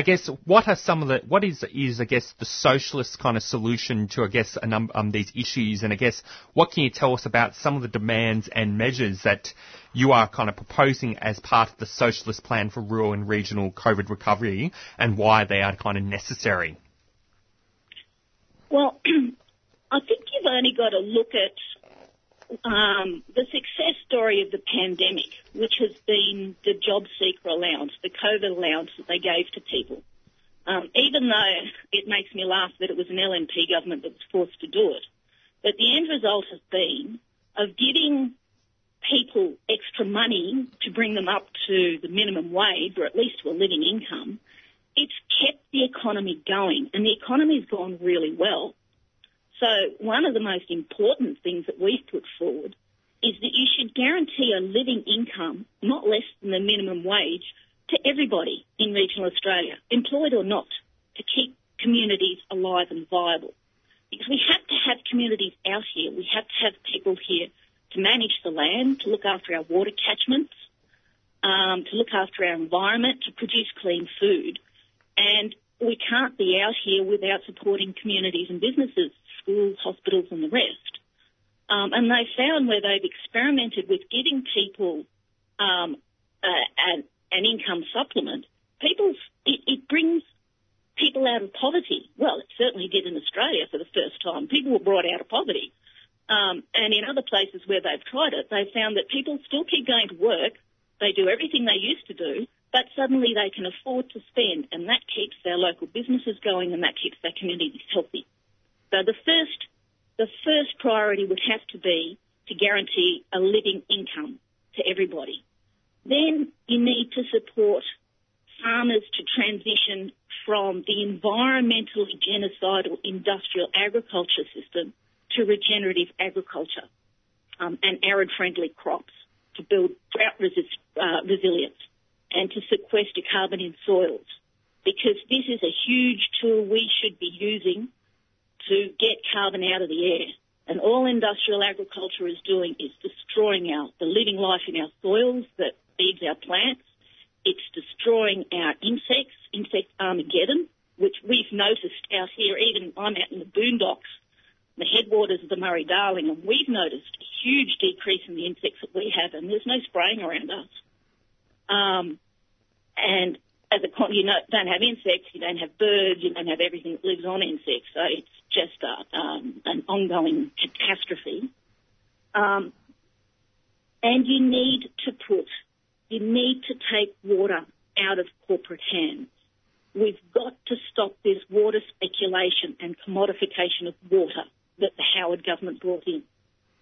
I guess what are some of the what is is I guess the socialist kind of solution to, I guess, a number um these issues, and I guess what can you tell us about some of the demands and measures that you are kind of proposing as part of the Socialist Plan for Rural and Regional COVID Recovery, and why they are kind of necessary? Well, I think you've only got to look at um, the success story of the pandemic, which has been the job seeker allowance, the COVID allowance that they gave to people. Um, even though it makes me laugh that it was an L N P government that was forced to do it. But the end result has been of giving people extra money to bring them up to the minimum wage or at least to a living income. It's kept the economy going, and the economy's gone really well. So one of the most important things that we've put forward is that you should guarantee a living income, not less than the minimum wage, to everybody in regional Australia, employed or not, to keep communities alive and viable. Because we have to have communities out here. We have to have people here to manage the land, to look after our water catchments, um, to look after our environment, to produce clean food. And we can't be out here without supporting communities and businesses, schools, hospitals and the rest. Um, and they found where they've experimented with giving people um, uh, an, an income supplement, people's, it, it brings people out of poverty. Well, it certainly did in Australia for the first time. People were brought out of poverty. Um, and in other places where they've tried it, they've found that people still keep going to work. They do everything they used to do, but suddenly they can afford to spend, and that keeps their local businesses going and that keeps their communities healthy. So the first, the first priority would have to be to guarantee a living income to everybody. Then you need to support farmers to transition from the environmentally genocidal industrial agriculture system to regenerative agriculture um, and arid-friendly crops to build drought resist, uh, resilience and to sequester carbon in soils, because this is a huge tool we should be using to get carbon out of the air. And all industrial agriculture is doing is destroying our, the living life in our soils that feeds our plants. It's destroying our insects, insect Armageddon, which we've noticed out here. Even I'm out in the boondocks, the headwaters of the Murray-Darling, and we've noticed a huge decrease in the insects that we have, and there's no spraying around us. Um, and as a con- you know, don't have insects, you don't have birds, you don't have everything that lives on insects, so it's just a, um, an ongoing catastrophe. Um, and you need to put, you need to take water out of corporate hands. We've got to stop this water speculation and commodification of water that the Howard government brought in.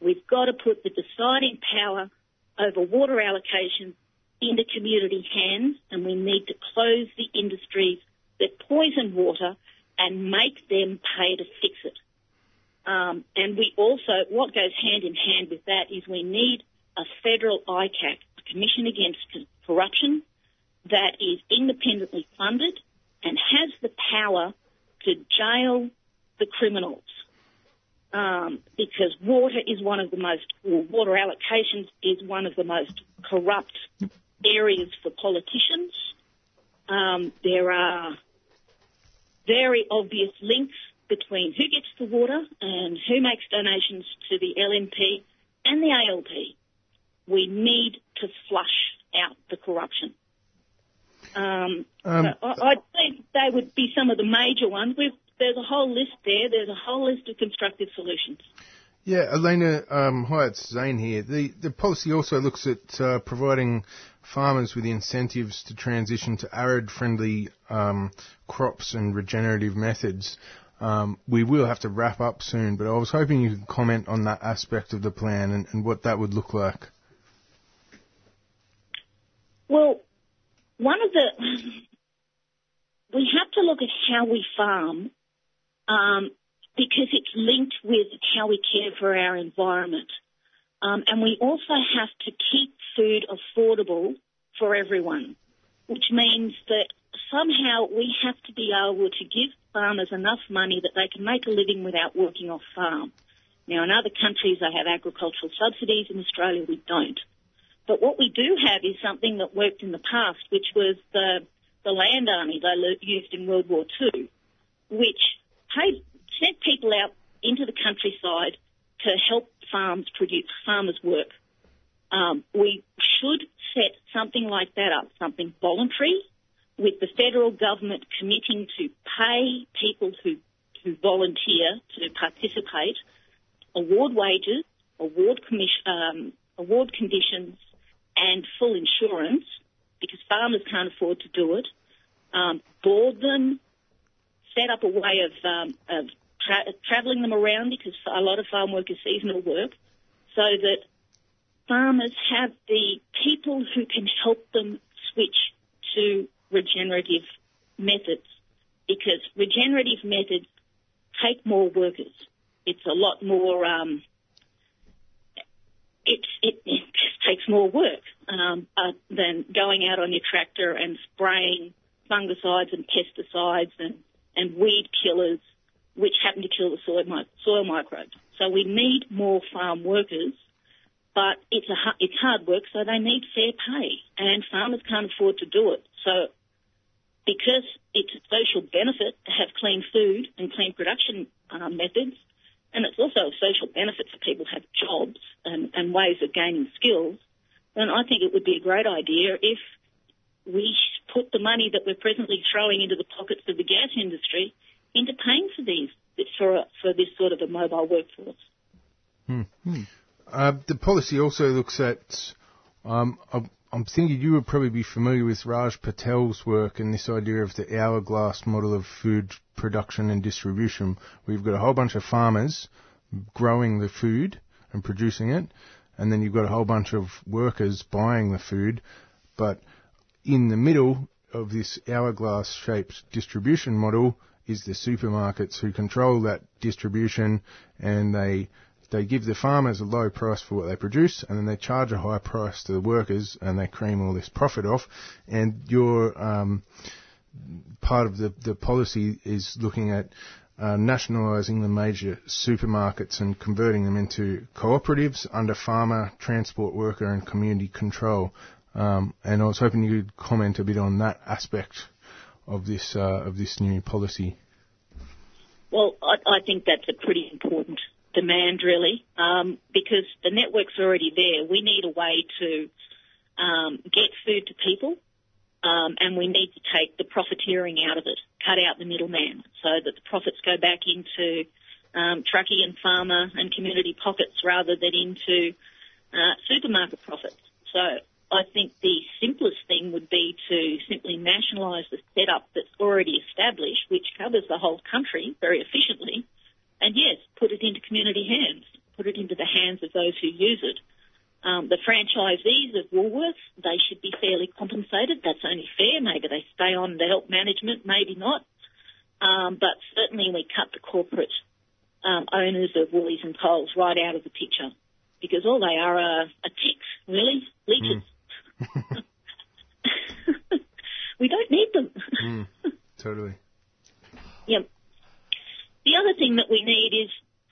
We've got to put the deciding power over water allocation into community hands, and we need to close the industries that poison water and make them pay to fix it. Um, and we also, what goes hand in hand with that is we need a federal I C A C, a Commission Against Corruption, that is independently funded and has the power to jail the criminals. Um, because water is one of the most, well, water allocations is one of the most corrupt areas for politicians. Um, there are very obvious links between who gets the water and who makes donations to the L N P and the A L P. We need to flush out the corruption. Um, um, so I, I think they would be some of the major ones. We've, there's a whole list there. There's a whole list of constructive solutions. Yeah, Elena, um, hi, it's Zane here. The, the policy also looks at uh, providing farmers with incentives to transition to arid-friendly um, crops and regenerative methods. Um, we will have to wrap up soon, but I was hoping you could comment on that aspect of the plan and, and what that would look like. Well, one of the – we have to look at how we farm um because it's linked with how we care for our environment. Um, and we also have to keep food affordable for everyone, which means that somehow we have to be able to give farmers enough money that they can make a living without working off farm. Now, in other countries, they have agricultural subsidies. In Australia, we don't. But what we do have is something that worked in the past, which was the, the land army they used in World War Two, which paid... sent people out into the countryside to help farms produce, farmers work. Um, we should set something like that up, something voluntary, with the federal government committing to pay people who, who volunteer to participate, award wages, award award, commission, um, award conditions and full insurance, because farmers can't afford to do it, um, board them, set up a way of, um, of tra- travelling them around, because a lot of farm work is seasonal work, so that farmers have the people who can help them switch to regenerative methods, because regenerative methods take more workers. It's a lot more, um, it, it, it just takes more work um, uh, than going out on your tractor and spraying fungicides and pesticides and, and weed killers, which happen to kill the soil, soil microbes. So we need more farm workers, but it's, a, it's hard work, so they need fair pay, and farmers can't afford to do it. So because it's a social benefit to have clean food and clean production uh, methods, and it's also a social benefit for people to have jobs and, and ways of gaining skills, then I think it would be a great idea if we put the money that we're presently throwing into the pockets of the gas industry into paying for these for for this sort of a mobile workforce. Hmm. Hmm. Uh, the policy also looks at, um, I'm thinking you would probably be familiar with Raj Patel's work and this idea of the hourglass model of food production and distribution. We've got a whole bunch of farmers growing the food and producing it, and then you've got a whole bunch of workers buying the food, but in the middle of this hourglass-shaped distribution model is the supermarkets who control that distribution, and they they give the farmers a low price for what they produce, and then they charge a high price to the workers, and they cream all this profit off. And your um, part of the, the policy is looking at uh, nationalising the major supermarkets and converting them into cooperatives under farmer, transport worker and community control. Um, and I was hoping you could comment a bit on that aspect of this uh, of this new policy. Well, I, I think that's a pretty important demand, really, um, because the network's already there. We need a way to um, get food to people, um, and we need to take the profiteering out of it, cut out the middleman, so that the profits go back into um, truckie and farmer and community pockets rather than into uh, supermarket profits. So I think the simplest thing would be to simply nationalise the setup that's already established, which covers the whole country very efficiently, and yes, put it into community hands, put it into the hands of those who use it. Um, the franchisees of Woolworths, they should be fairly compensated. That's only fair. Maybe they stay on to help management, maybe not. Um, but certainly we cut the corporate um, owners of Woolies and Coles right out of the picture, because all they are are, are ticks, really, leeches. Mm. We don't need them. mm, totally. Yeah. The other thing that we need is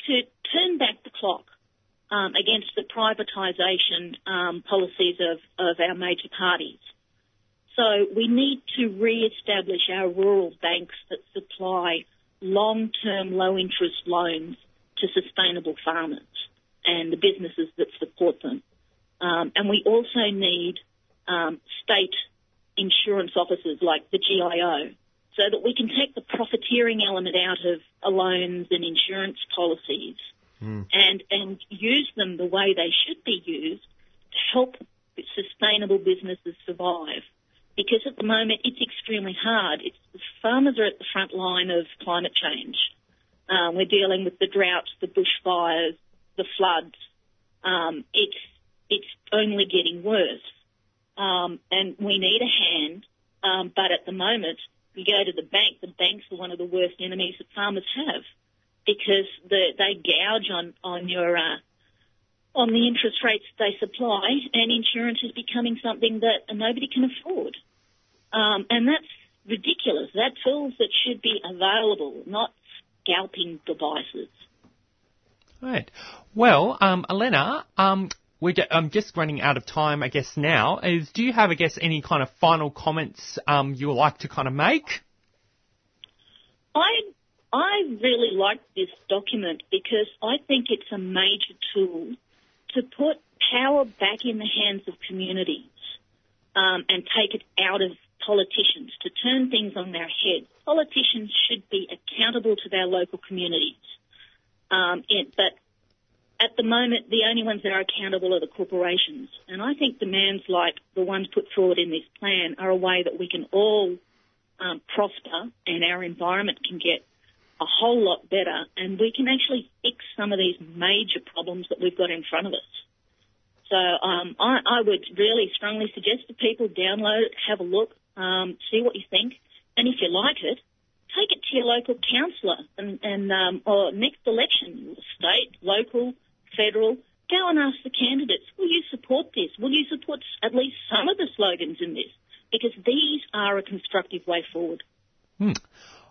to turn back the clock um, against the privatisation um, policies of, of our major parties. So we need to re-establish our rural banks that supply long-term low-interest loans to sustainable farmers and the businesses that support them. Um, and we also need Um, state insurance offices like the G I O, so that we can take the profiteering element out of loans and insurance policies mm. and, and use them the way they should be used to help sustainable businesses survive. Because at the moment, it's extremely hard. It's, farmers are at the front line of climate change. Um, we're dealing with the droughts, the bushfires, the floods. Um, it's, it's only getting worse. Um, and we need a hand, um, but at the moment, you go to the bank, the banks are one of the worst enemies that farmers have, because the, they gouge on, on your, uh, on the interest rates they supply, and insurance is becoming something that nobody can afford. Um, and that's ridiculous. That's tools that should be available, not scalping devices. Right. Well, um, Elena, um, We're ju- I'm just running out of time, I guess, now. Is, do you have, I guess, any kind of final comments um, you would like to kind of make? I I really like this document, because I think it's a major tool to put power back in the hands of communities um, and take it out of politicians, to turn things on their head. Politicians should be accountable to their local communities, um, it, but at the moment, the only ones that are accountable are the corporations. And I think demands like the ones put forward in this plan are a way that we can all um, prosper and our environment can get a whole lot better, and we can actually fix some of these major problems that we've got in front of us. So um, I, I would really strongly suggest that people download it, have a look, um, see what you think, and if you like it, take it to your local councillor and, and um, or next election, state, local, federal, go and ask the candidates, will you support this? Will you support at least some of the slogans in this? Because these are a constructive way forward. Hmm.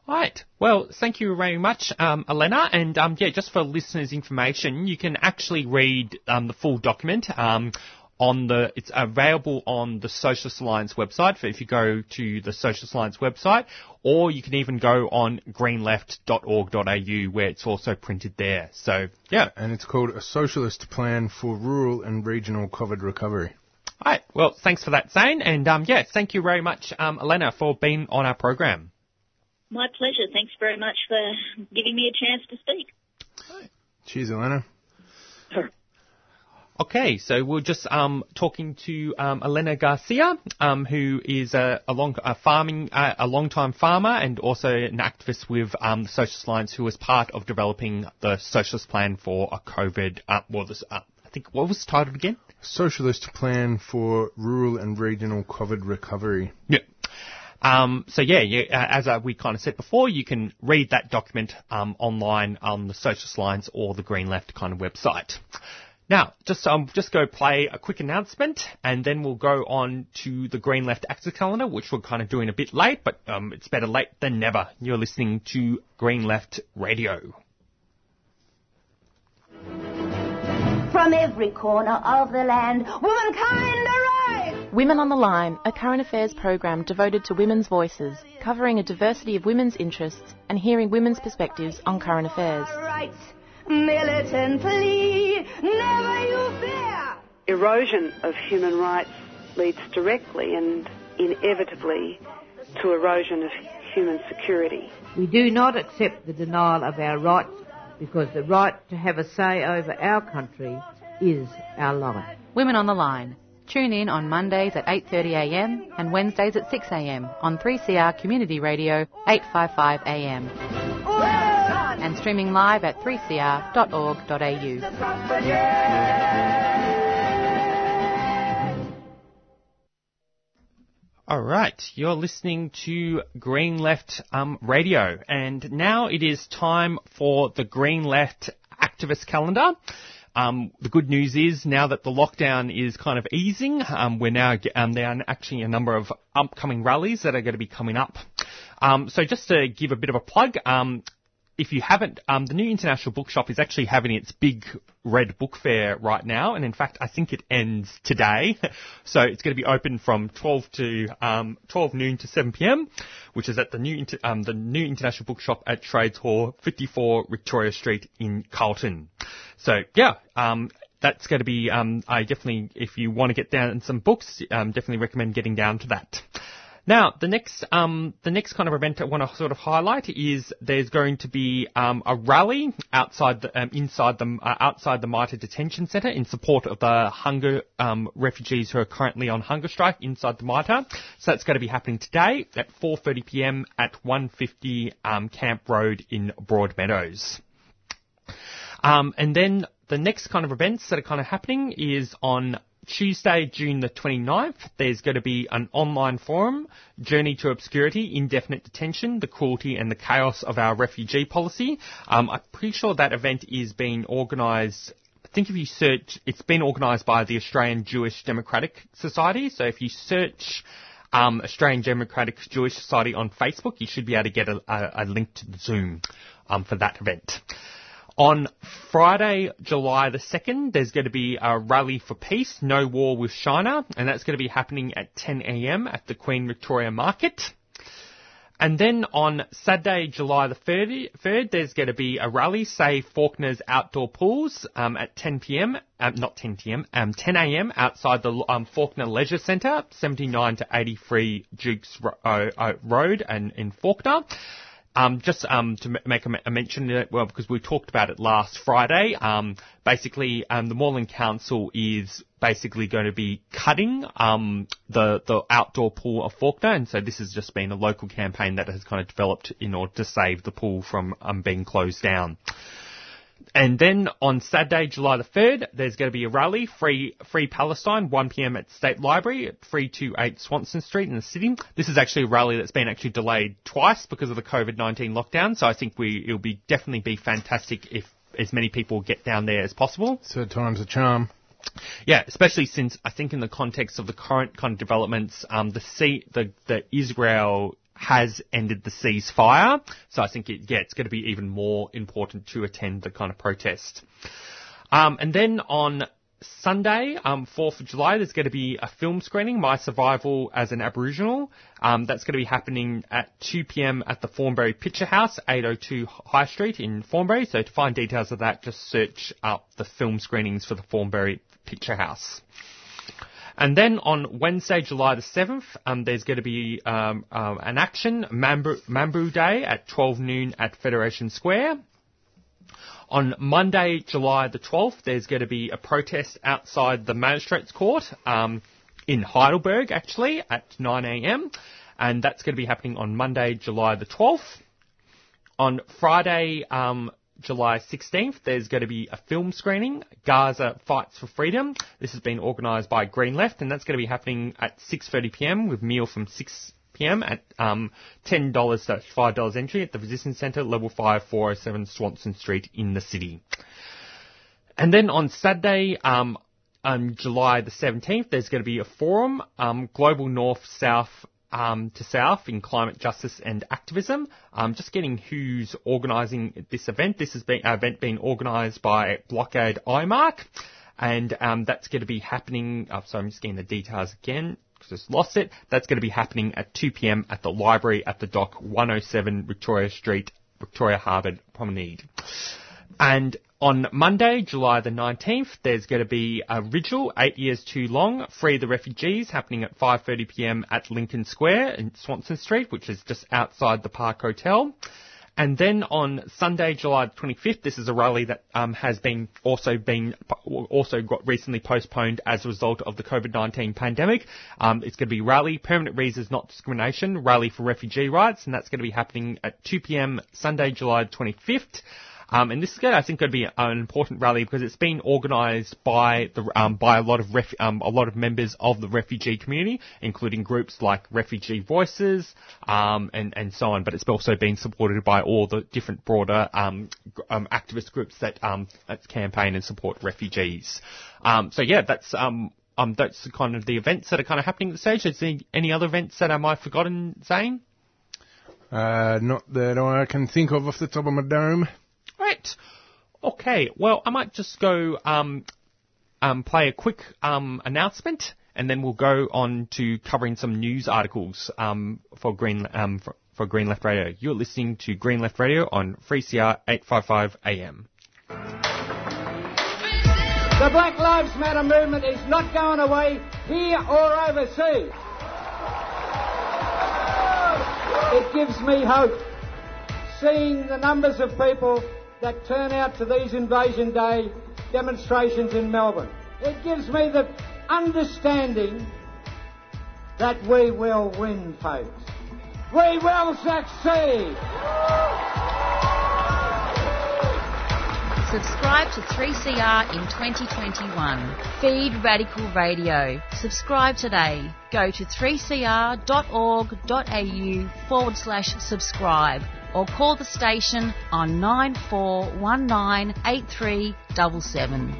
Right. Well, thank you very much, um, Elena. And, um, yeah, just for listeners' information, you can actually read um, the full document um, on the, it's available on the Socialist Alliance website, if you go to the Socialist Alliance website, or you can even go on green left dot org dot a u where it's also printed there. So, yeah. And it's called A Socialist Plan for Rural and Regional COVID Recovery. All right. Well, thanks for that, Zane. And, um, yeah, thank you very much, um, Elena, for being on our program. My pleasure. Thanks very much for giving me a chance to speak. Cheers, Elena. Sure. Okay, so we're just um, talking to um, Elena Garcia, um, who is a, a long a farming uh, a long-time farmer and also an activist with um, the Socialist Alliance, who was part of developing the Socialist Plan for a COVID. Uh, well, this, uh, I think what was titled again? Socialist Plan for Rural and Regional COVID Recovery. Yeah. Um, so yeah, you, uh, as uh, we kind of said before, you can read that document um, online on the Socialist Alliance or the Green Left kind of website. Now, just um, just go play a quick announcement, and then we'll go on to the Green Left Action Calendar, which we're kind of doing a bit late, but um, it's better late than never. You're listening to Green Left Radio. From every corner of the land, womankind arise! Women on the Line, a current affairs program devoted to women's voices, covering a diversity of women's interests and hearing women's perspectives on current affairs. Rights, militant plea, never you fear! Erosion of human rights leads directly and inevitably to erosion of human security. We do not accept the denial of our rights, because the right to have a say over our country is our life. Women on the Line. Tune in on Mondays at eight thirty a m and Wednesdays at six a m on three C R Community Radio eight fifty-five a m and streaming live at three c r dot org dot a u. All right, you're listening to Green Left um, Radio, and now it is time for the Green Left Activist Calendar. Um, the good news is now that the lockdown is kind of easing, um, we're now um, there are actually a number of upcoming rallies that are going to be coming up. Um, so just to give a bit of a plug. Um, If you haven't, um, the New International Bookshop is actually having its big red book fair right now. And in fact, I think it ends today. So it's going to be open from twelve to, um, twelve noon to seven p m, which is at the New, Inter- um, the New International Bookshop at Trades Hall, fifty-four Victoria Street in Carlton. So yeah, um, that's going to be, um, I definitely, if you want to get down some books, um, definitely recommend getting down to that. Now, the next um the next kind of event I want to sort of highlight is there's going to be um a rally outside the, um, inside the uh, outside the Mitre detention centre in support of the hunger um refugees who are currently on hunger strike inside the Mitre. So that's going to be happening today at four thirty p m at one fifty um Camp Road in Broadmeadows. Um and then the next kind of events that are kind of happening is on Tuesday, June the twenty-ninth, there's going to be an online forum, Journey to Obscurity, Indefinite Detention, the Cruelty and the Chaos of Our Refugee Policy. Um, I'm pretty sure that event is being organised, I think if you search, it's been organised by the Australian Jewish Democratic Society. So if you search um, Australian Democratic Jewish Society on Facebook, you should be able to get a, a, a link to the Zoom um, for that event. On Friday, July the second, there's going to be a rally for peace, No War with China, and that's going to be happening at ten a m at the Queen Victoria Market. And then on Saturday, July the third, there's going to be a rally, Save Faulkner's Outdoor Pools, um, at ten p m, um, not ten p m, um, ten a m outside the um, Faulkner Leisure Centre, seventy-nine to eighty-three Dukes Road and in Faulkner. Um, just um, to make a, a mention, well, because we talked about it last Friday, um, basically um, the Moreland Council is basically going to be cutting um, the, the outdoor pool of Fawkner, and so this has just been a local campaign that has kind of developed in order to save the pool from um, being closed down. And then on Saturday, July the third, there's going to be a rally, Free Free Palestine, one p.m. at State Library at three twenty-eight Swanson Street in the city. This is actually a rally that's been actually delayed twice because of the COVID nineteen lockdown, so I think we it'll be definitely be fantastic if as many people get down there as possible. Third time's a charm. Yeah, especially since I think in the context of the current kind of developments, um, the, C, the, the Israel... has ended the ceasefire, so I think it, yeah, it's going to be even more important to attend the kind of protest. Um, and then on Sunday, um, fourth of July, there's going to be a film screening, My Survival as an Aboriginal. Um, that's going to be happening at two p.m. at the Fromberry Picture House, eight oh two High Street in Fromberry. So to find details of that, just search up the film screenings for the Fromberry Picture House. And then on Wednesday, July the seventh, um, there's going to be um, uh, an action, Mambu, Mambu Day at twelve noon at Federation Square. On Monday, July the twelfth, there's going to be a protest outside the Magistrates Court um, in Heidelberg, actually, at nine a.m. And that's going to be happening on Monday, July the twelfth. On Friday, um July sixteenth, there's going to be a film screening, Gaza Fights for Freedom. This has been organised by Green Left, and that's going to be happening at six thirty p.m. with meal from six p.m. at um, ten dollars to five dollars entry at the Resistance Centre, Level five, four oh seven Swanson Street in the city. And then on Saturday, um, on July the seventeenth, there's going to be a forum, um, Global North South Um, to South in Climate Justice and Activism. Um, just getting who's organising this event. This has been an event being organised by Blockade I MARC, and um, that's going to be happening... Oh, sorry, I'm just getting the details again because I just lost it. That's going to be happening at two p.m. at the library at the dock, one oh seven Victoria Street, Victoria Harbour Promenade. And on Monday, July the nineteenth, there's going to be a vigil, Eight Years Too Long, Free the Refugees, happening at five thirty p.m. at Lincoln Square in Swanson Street, which is just outside the Park Hotel. And then on Sunday, July the twenty-fifth, this is a rally that um, has been also been also got recently postponed as a result of the COVID nineteen pandemic. Um, it's going to be rally, Permanent Reasons Not Discrimination, Rally for Refugee Rights, and that's going to be happening at two p.m. Sunday, July the twenty-fifth. Um, and this is going to, I think, going to be an important rally because it's been organised by the um, by a lot of ref, um, a lot of members of the refugee community, including groups like Refugee Voices um, and and so on. But it's also been supported by all the different broader um, um, activist groups that um, that campaign and support refugees. Um, so yeah, that's um, um that's kind of the events that are kind of happening at the stage. Is there any other events that I might have forgotten, Zane? Uh, not that I can think of off the top of my dome. Right. Okay. Well, I might just go um, um, play a quick um, announcement, and then we'll go on to covering some news articles um, for Green um, for, for Green Left Radio. You're listening to Green Left Radio on three C R eight fifty-five A M. The Black Lives Matter movement is not going away here or overseas. It gives me hope seeing the numbers of people that turn out to these Invasion Day demonstrations in Melbourne. It gives me the understanding that we will win, folks. We will succeed! Subscribe to three C R in twenty twenty-one. Feed Radical Radio. Subscribe today. Go to three c r dot org.au forward slash subscribe. Or call the station on nine four one nine eight three seven seven.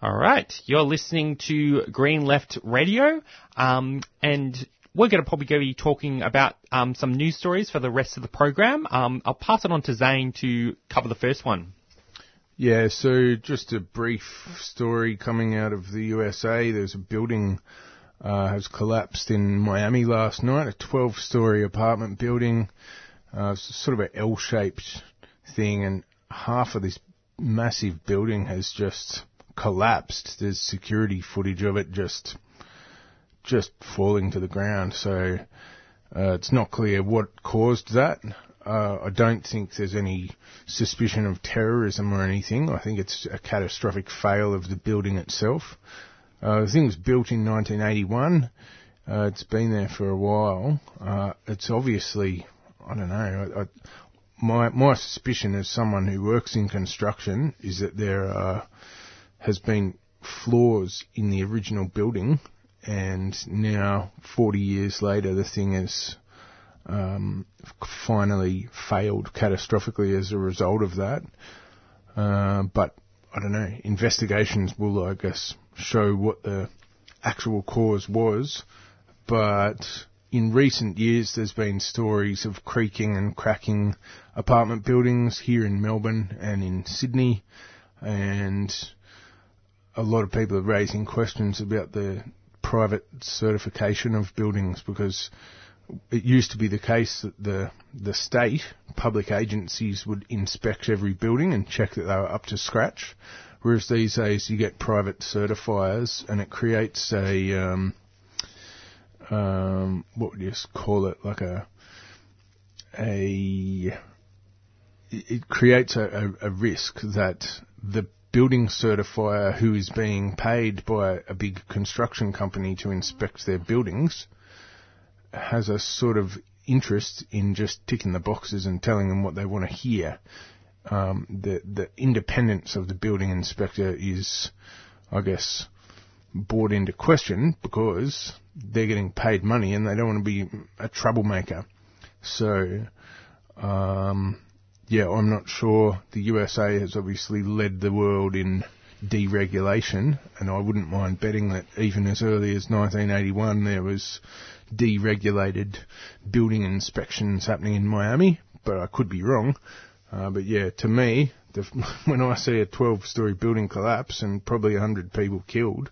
All right, you're listening to Green Left Radio, um, and we're going to probably be talking about um, some news stories for the rest of the program. Um, I'll pass it on to Zane to cover the first one. Yeah, so just a brief story coming out of the U S A. There's a building uh, has collapsed in Miami last night, a twelve-story apartment building, uh, sort of an L-shaped thing, and half of this massive building has just collapsed. There's security footage of it just just falling to the ground. So uh, it's not clear what caused that. Uh, I don't think there's any suspicion of terrorism or anything. I think it's a catastrophic fail of the building itself. Uh, the thing was built in nineteen eighty-one. Uh, it's been there for a while. Uh, it's obviously, I don't know, I, I, my my suspicion as someone who works in construction is that there uh, has been flaws in the original building, and now, forty years later, the thing is... Um, finally failed catastrophically as a result of that. Uh, but, I don't know, investigations will, I guess, show what the actual cause was. But in recent years, there's been stories of creaking and cracking apartment buildings here in Melbourne and in Sydney. And a lot of people are raising questions about the private certification of buildings, because it used to be the case that the the state, public agencies would inspect every building and check that they were up to scratch, whereas these days you get private certifiers, and it creates a, um, um, what would you call it, like a, a it creates a, a, a risk that the building certifier who is being paid by a big construction company to inspect their buildings has a sort of interest in just ticking the boxes and telling them what they want to hear. Um, the the independence of the building inspector is, I guess, brought into question because they're getting paid money and they don't want to be a troublemaker. So, um, yeah, I'm not sure. The U S A has obviously led the world in deregulation, and I wouldn't mind betting that even as early as nineteen eighty-one there was deregulated building inspections happening in Miami, but I could be wrong. Uh, but yeah, to me, the, when I see a twelve-storey building collapse and probably one hundred people killed,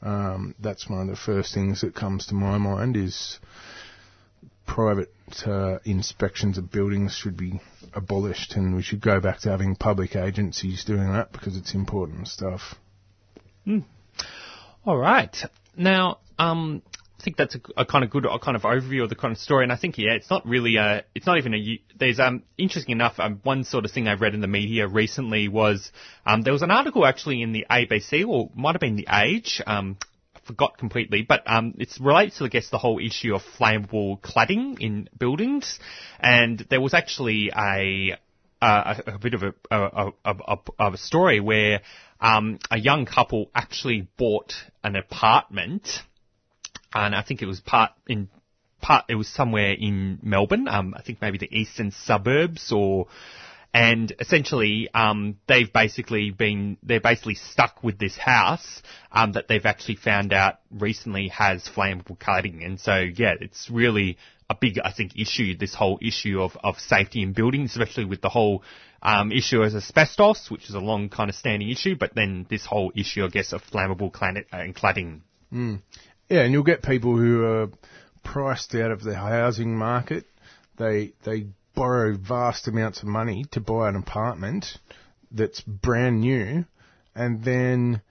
um, that's one of the first things that comes to my mind is private uh, inspections of buildings should be abolished, and we should go back to having public agencies doing that because it's important stuff. Mm. All right. Now, um, I think that's a, a kind of good a kind of overview of the kind of story, and I think, yeah, it's not really a, it's not even a, there's, um, interesting enough, um, one sort of thing I read in the media recently was, um, there was an article actually in the A B C, or might have been The Age, um, forgot completely, but um, it relates to, I guess, the whole issue of flammable cladding in buildings. And there was actually a uh, a, a bit of a a, a, a, a story where um, a young couple actually bought an apartment, and I think it was part in part it was somewhere in Melbourne, um, I think maybe the eastern suburbs, or and essentially, um, they've basically been, they're basically stuck with this house, um, that they've actually found out recently has flammable cladding. And so, yeah, it's really a big, I think, issue, this whole issue of, of safety in buildings, especially with the whole, um, issue as asbestos, which is a long kind of standing issue, but then this whole issue, I guess, of flammable cladding. And cladding. Mm. Yeah, and you'll get people who are priced out of the housing market. They, they, borrow vast amounts of money to buy an apartment that's brand new, and then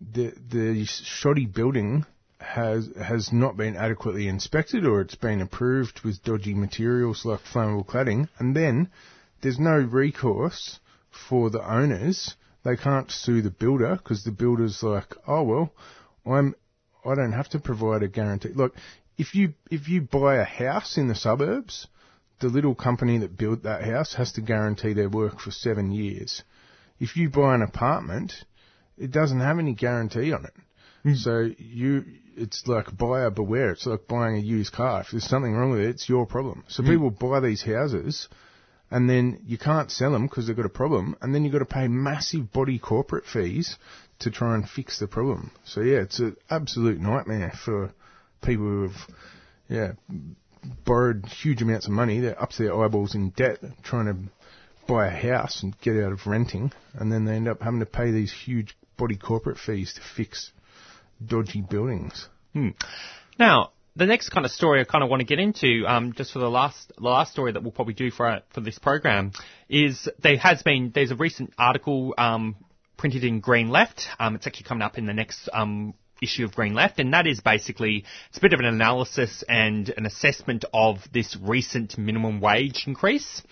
the the shoddy building has has not been adequately inspected, or it's been approved with dodgy materials like flammable cladding, and then there's no recourse for the owners. They can't sue the builder because the builder's like, oh well, I'm I don't have to provide a guarantee. Look, if you if you buy a house in the suburbs, the little company that built that house has to guarantee their work for seven years. If you buy an apartment, it doesn't have any guarantee on it. Mm. So you, it's like buyer beware. It's like buying a used car. If there's something wrong with it, it's your problem. So mm. people buy these houses and then you can't sell them because they've got a problem, and then you've got to pay massive body corporate fees to try and fix the problem. So, yeah, it's an absolute nightmare for people who have, yeah... borrowed huge amounts of money, they're up to their eyeballs in debt trying to buy a house and get out of renting, and then they end up having to pay these huge body corporate fees to fix dodgy buildings. Hmm. Now, the next kind of story I kind of want to get into, um, just for the last the last story that we'll probably do for our, for this program, is there has been there's a recent article um, printed in Green Left. Um, it's actually coming up in the next um, issue of Green Left, and that is basically it's a bit of an analysis and an assessment of this recent minimum wage increase.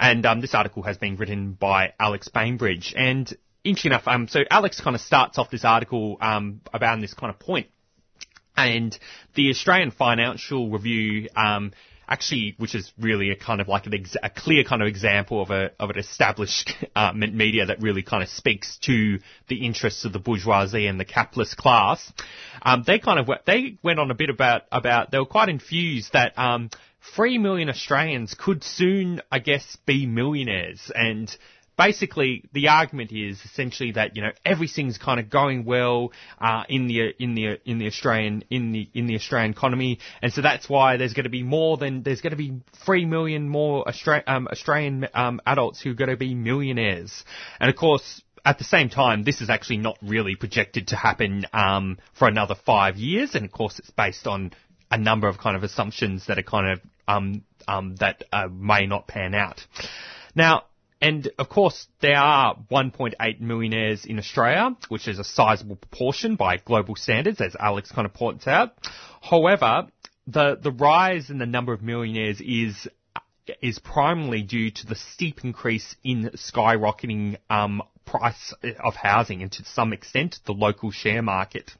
And um, this article has been written by Alex Bainbridge. And interesting enough, um, so Alex kind of starts off this article um, about this kind of point. And the Australian Financial Review, um, actually, which is really a kind of like an ex- a clear kind of example of a of an established uh, media that really kind of speaks to the interests of the bourgeoisie and the capitalist class. Um, they kind of they went on a bit about about they were quite infused that. Um, Three million Australians could soon, I guess, be millionaires. And basically, the argument is essentially that, you know, everything's kind of going well, uh, in the, in the, in the Australian, in the, in the Australian economy. And so that's why there's going to be more than, there's going to be three million more Austra- um, Australian, um, adults who are going to be millionaires. And of course, at the same time, this is actually not really projected to happen, um, for another five years. And of course, it's based on a number of kind of assumptions that are kind of um um that uh, may not pan out. Now, and of course there are one point eight millionaires in Australia, which is a sizable proportion by global standards, as Alex kind of points out. However, the the rise in the number of millionaires is is primarily due to the steep increase in skyrocketing um price of housing and to some extent the local share market.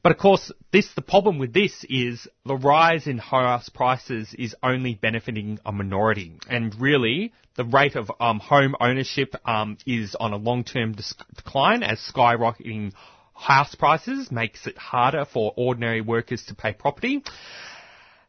But of course, this, the problem with this is the rise in house prices is only benefiting a minority. And really, the rate of um, home ownership um, is on a long-term dec- decline as skyrocketing house prices makes it harder for ordinary workers to pay property.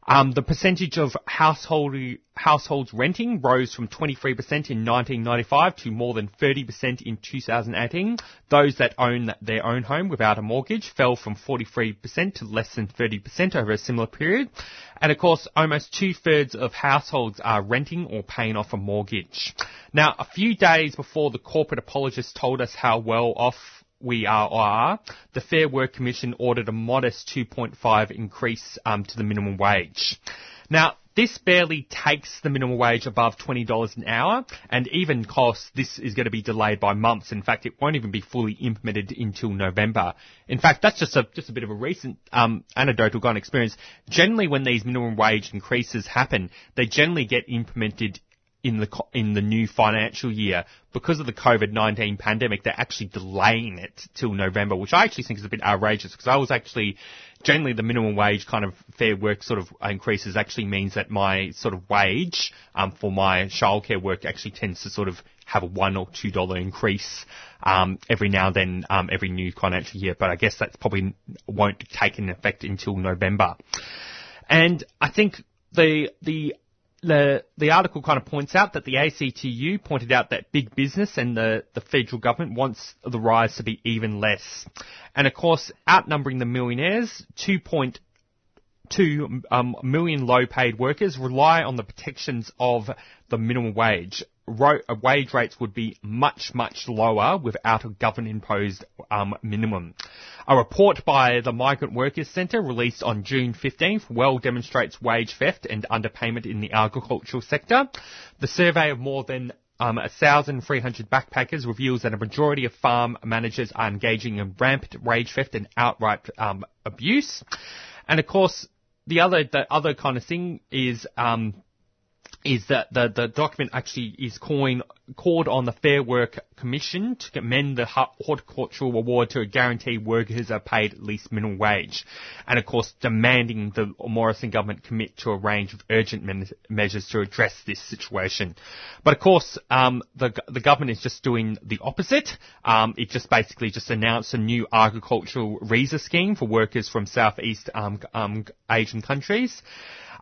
Um, the percentage of household, households renting rose from twenty-three percent in nineteen ninety-five to more than thirty percent in two thousand eighteen. Those that own their own home without a mortgage fell from forty-three percent to less than thirty percent over a similar period. And of course, almost two-thirds of households are renting or paying off a mortgage. Now, a few days before the corporate apologists told us how well off we are, are, the Fair Work Commission ordered a modest two point five increase um, to the minimum wage. Now, this barely takes the minimum wage above twenty dollars an hour, and even costs, this is going to be delayed by months. In fact, it won't even be fully implemented until November. In fact, that's just a just a bit of a recent um, anecdotal kind of experience. Generally, when these minimum wage increases happen, they generally get implemented in the in the new financial year. Because of the COVID nineteen pandemic, they're actually delaying it till November, which I actually think is a bit outrageous, because I was actually, generally the minimum wage kind of fair work sort of increases actually means that my sort of wage um for my childcare work actually tends to sort of have a one or two dollar increase um every now and then, um every new financial year. But I guess that's probably won't take an effect until November. And I think the the The, the article kind of points out that the A C T U pointed out that big business and the, the federal government wants the rise to be even less. And of course, outnumbering the millionaires, two point two um, million low-paid workers rely on the protections of the minimum wage. Ro- wage rates would be much, much lower without a government-imposed um, minimum. A report by the Migrant Workers Centre released on June fifteenth well demonstrates wage theft and underpayment in the agricultural sector. The survey of more than um, one thousand three hundred backpackers reveals that a majority of farm managers are engaging in rampant wage theft and outright um, abuse. And of course, the other the other kind of thing is um, is that the the document actually is calling called on the Fair Work Commission to amend the horticultural award to guarantee workers are paid at least minimum wage, and of course demanding the Morrison government commit to a range of urgent men- measures to address this situation. But of course, um, the the government is just doing the opposite. Um, it just basically just announced a new agricultural visa scheme for workers from Southeast um, um, Asian countries.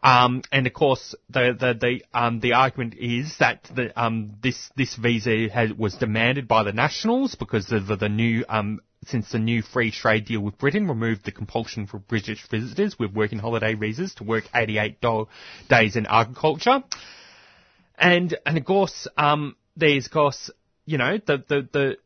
Um, and of course, the, the, the, um, the argument is that the, um, this, this visa has, was demanded by the Nationals because of the, the new, um, since the new free trade deal with Britain removed the compulsion for British visitors with working holiday visas to work eighty-eight days in agriculture. And, and of course, um, there's, of course, you know, the, the, the,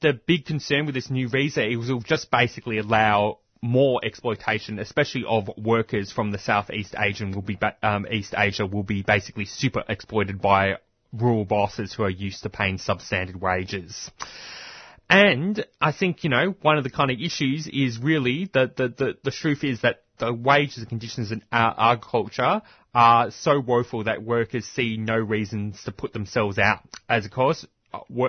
the big concern with this new visa is it will just basically allow more exploitation, especially of workers from the Southeast Asian will be ba- um, East Asia will be basically super exploited by rural bosses who are used to paying substandard wages. And I think, you know, one of the kind of issues is really that the, the, the truth is that the wages and conditions in our agriculture are so woeful that workers see no reasons to put themselves out. As of course,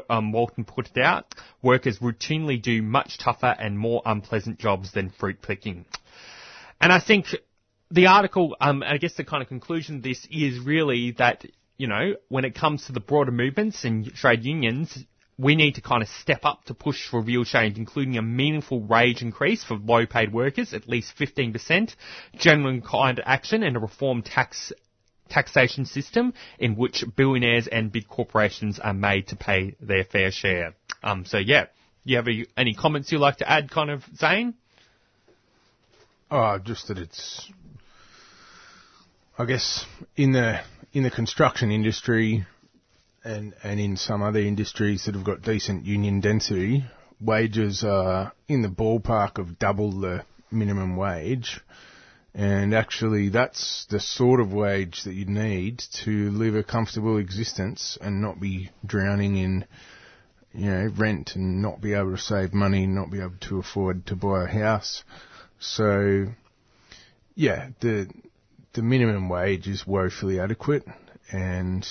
um, Walton put it out, workers routinely do much tougher and more unpleasant jobs than fruit picking. And I think the article, um, I guess the kind of conclusion of this is really that, you know, when it comes to the broader movements and trade unions, we need to kind of step up to push for real change, including a meaningful wage increase for low-paid workers, at least fifteen percent, genuine kind action, and a reform tax taxation system in which billionaires and big corporations are made to pay their fair share. Um, so, yeah, you have a, any comments you'd like to add, kind of, Zane? Oh, just that it's, I guess, in the in the construction industry, and and in some other industries that have got decent union density, wages are in the ballpark of double the minimum wage. And actually that's the sort of wage that you need to live a comfortable existence and not be drowning in, you know, rent and not be able to save money, not be able to afford to buy a house. So, yeah, the the minimum wage is woefully adequate, and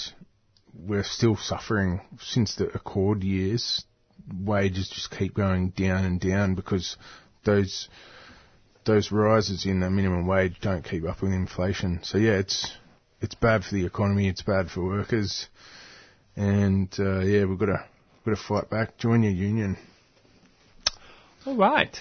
we're still suffering since the Accord years. Wages just keep going down and down because those those rises in the minimum wage don't keep up with inflation. So yeah, it's it's bad for the economy. It's bad for workers, and uh, yeah, we've got to got to fight back. Join your union. All right.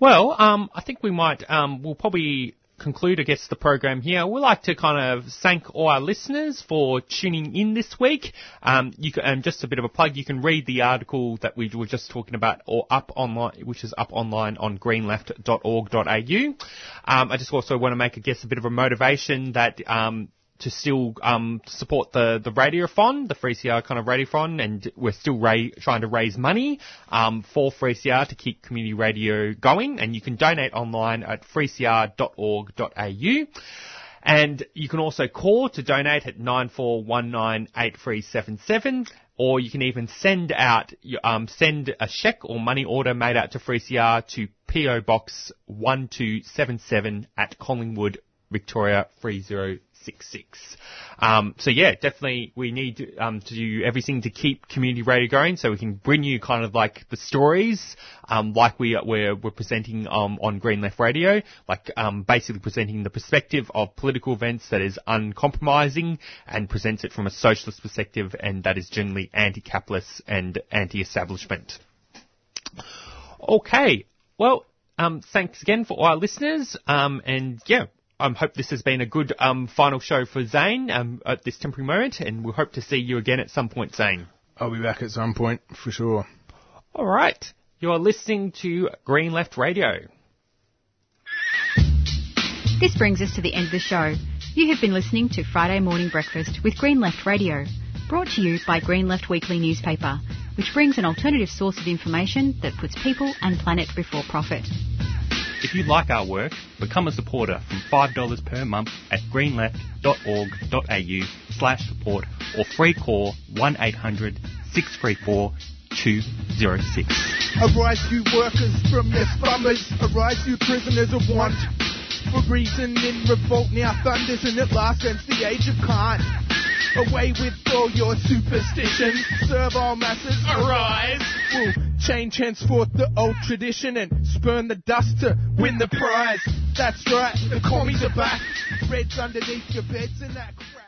Well, um, I think we might um, we'll probably conclude, I guess, the program here. We'd like to kind of thank all our listeners for tuning in this week. Um, you can, um, just a bit of a plug, you can read the article that we were just talking about, or up online, which is up online on green left dot org dot a u. Um, I just also want to make, I guess, a bit of a motivation that, um, to still um support the the radiothon, the three C R kind of radiothon, and we're still ra- trying to raise money um for three C R to keep community radio going, and you can donate online at three c r dot org dot a u. And you can also call to donate at nine four one nine eight three seven seven, or you can even send out um send a cheque or money order made out to three C R to P O Box one two seven seven at Collingwood, Victoria three zero six six. Um, so yeah, definitely we need um, to do everything to keep community radio going, so we can bring you kind of like the stories um, like we we're, we're presenting um, on Green Left Radio, like um, basically presenting the perspective of political events that is uncompromising and presents it from a socialist perspective, and that is generally anti-capitalist and anti-establishment. Okay, well, um, thanks again for all our listeners, um, and yeah. I um, hope this has been a good um, final show for Zane um, at this temporary moment, and we hope to see you again at some point, Zane. I'll be back at some point, for sure. All right. You're listening to Green Left Radio. This brings us to the end of the show. You have been listening to Friday Morning Breakfast with Green Left Radio, brought to you by Green Left Weekly newspaper, which brings an alternative source of information that puts people and planet before profit. If you like our work, become a supporter from five dollars per month at green left dot org dot a u slash support, or free call one eight hundred six three four two zero six. Arise, you workers from your slumbers. Arise, you prisoners of want. For reason in revolt now thunders, and at last ends the age of Khan. Away with all your superstitions. Servile masses, arise. We'll change henceforth the old tradition and spurn the dust to win the prize. That's right, the commies are back. Reds underneath your beds and that crap.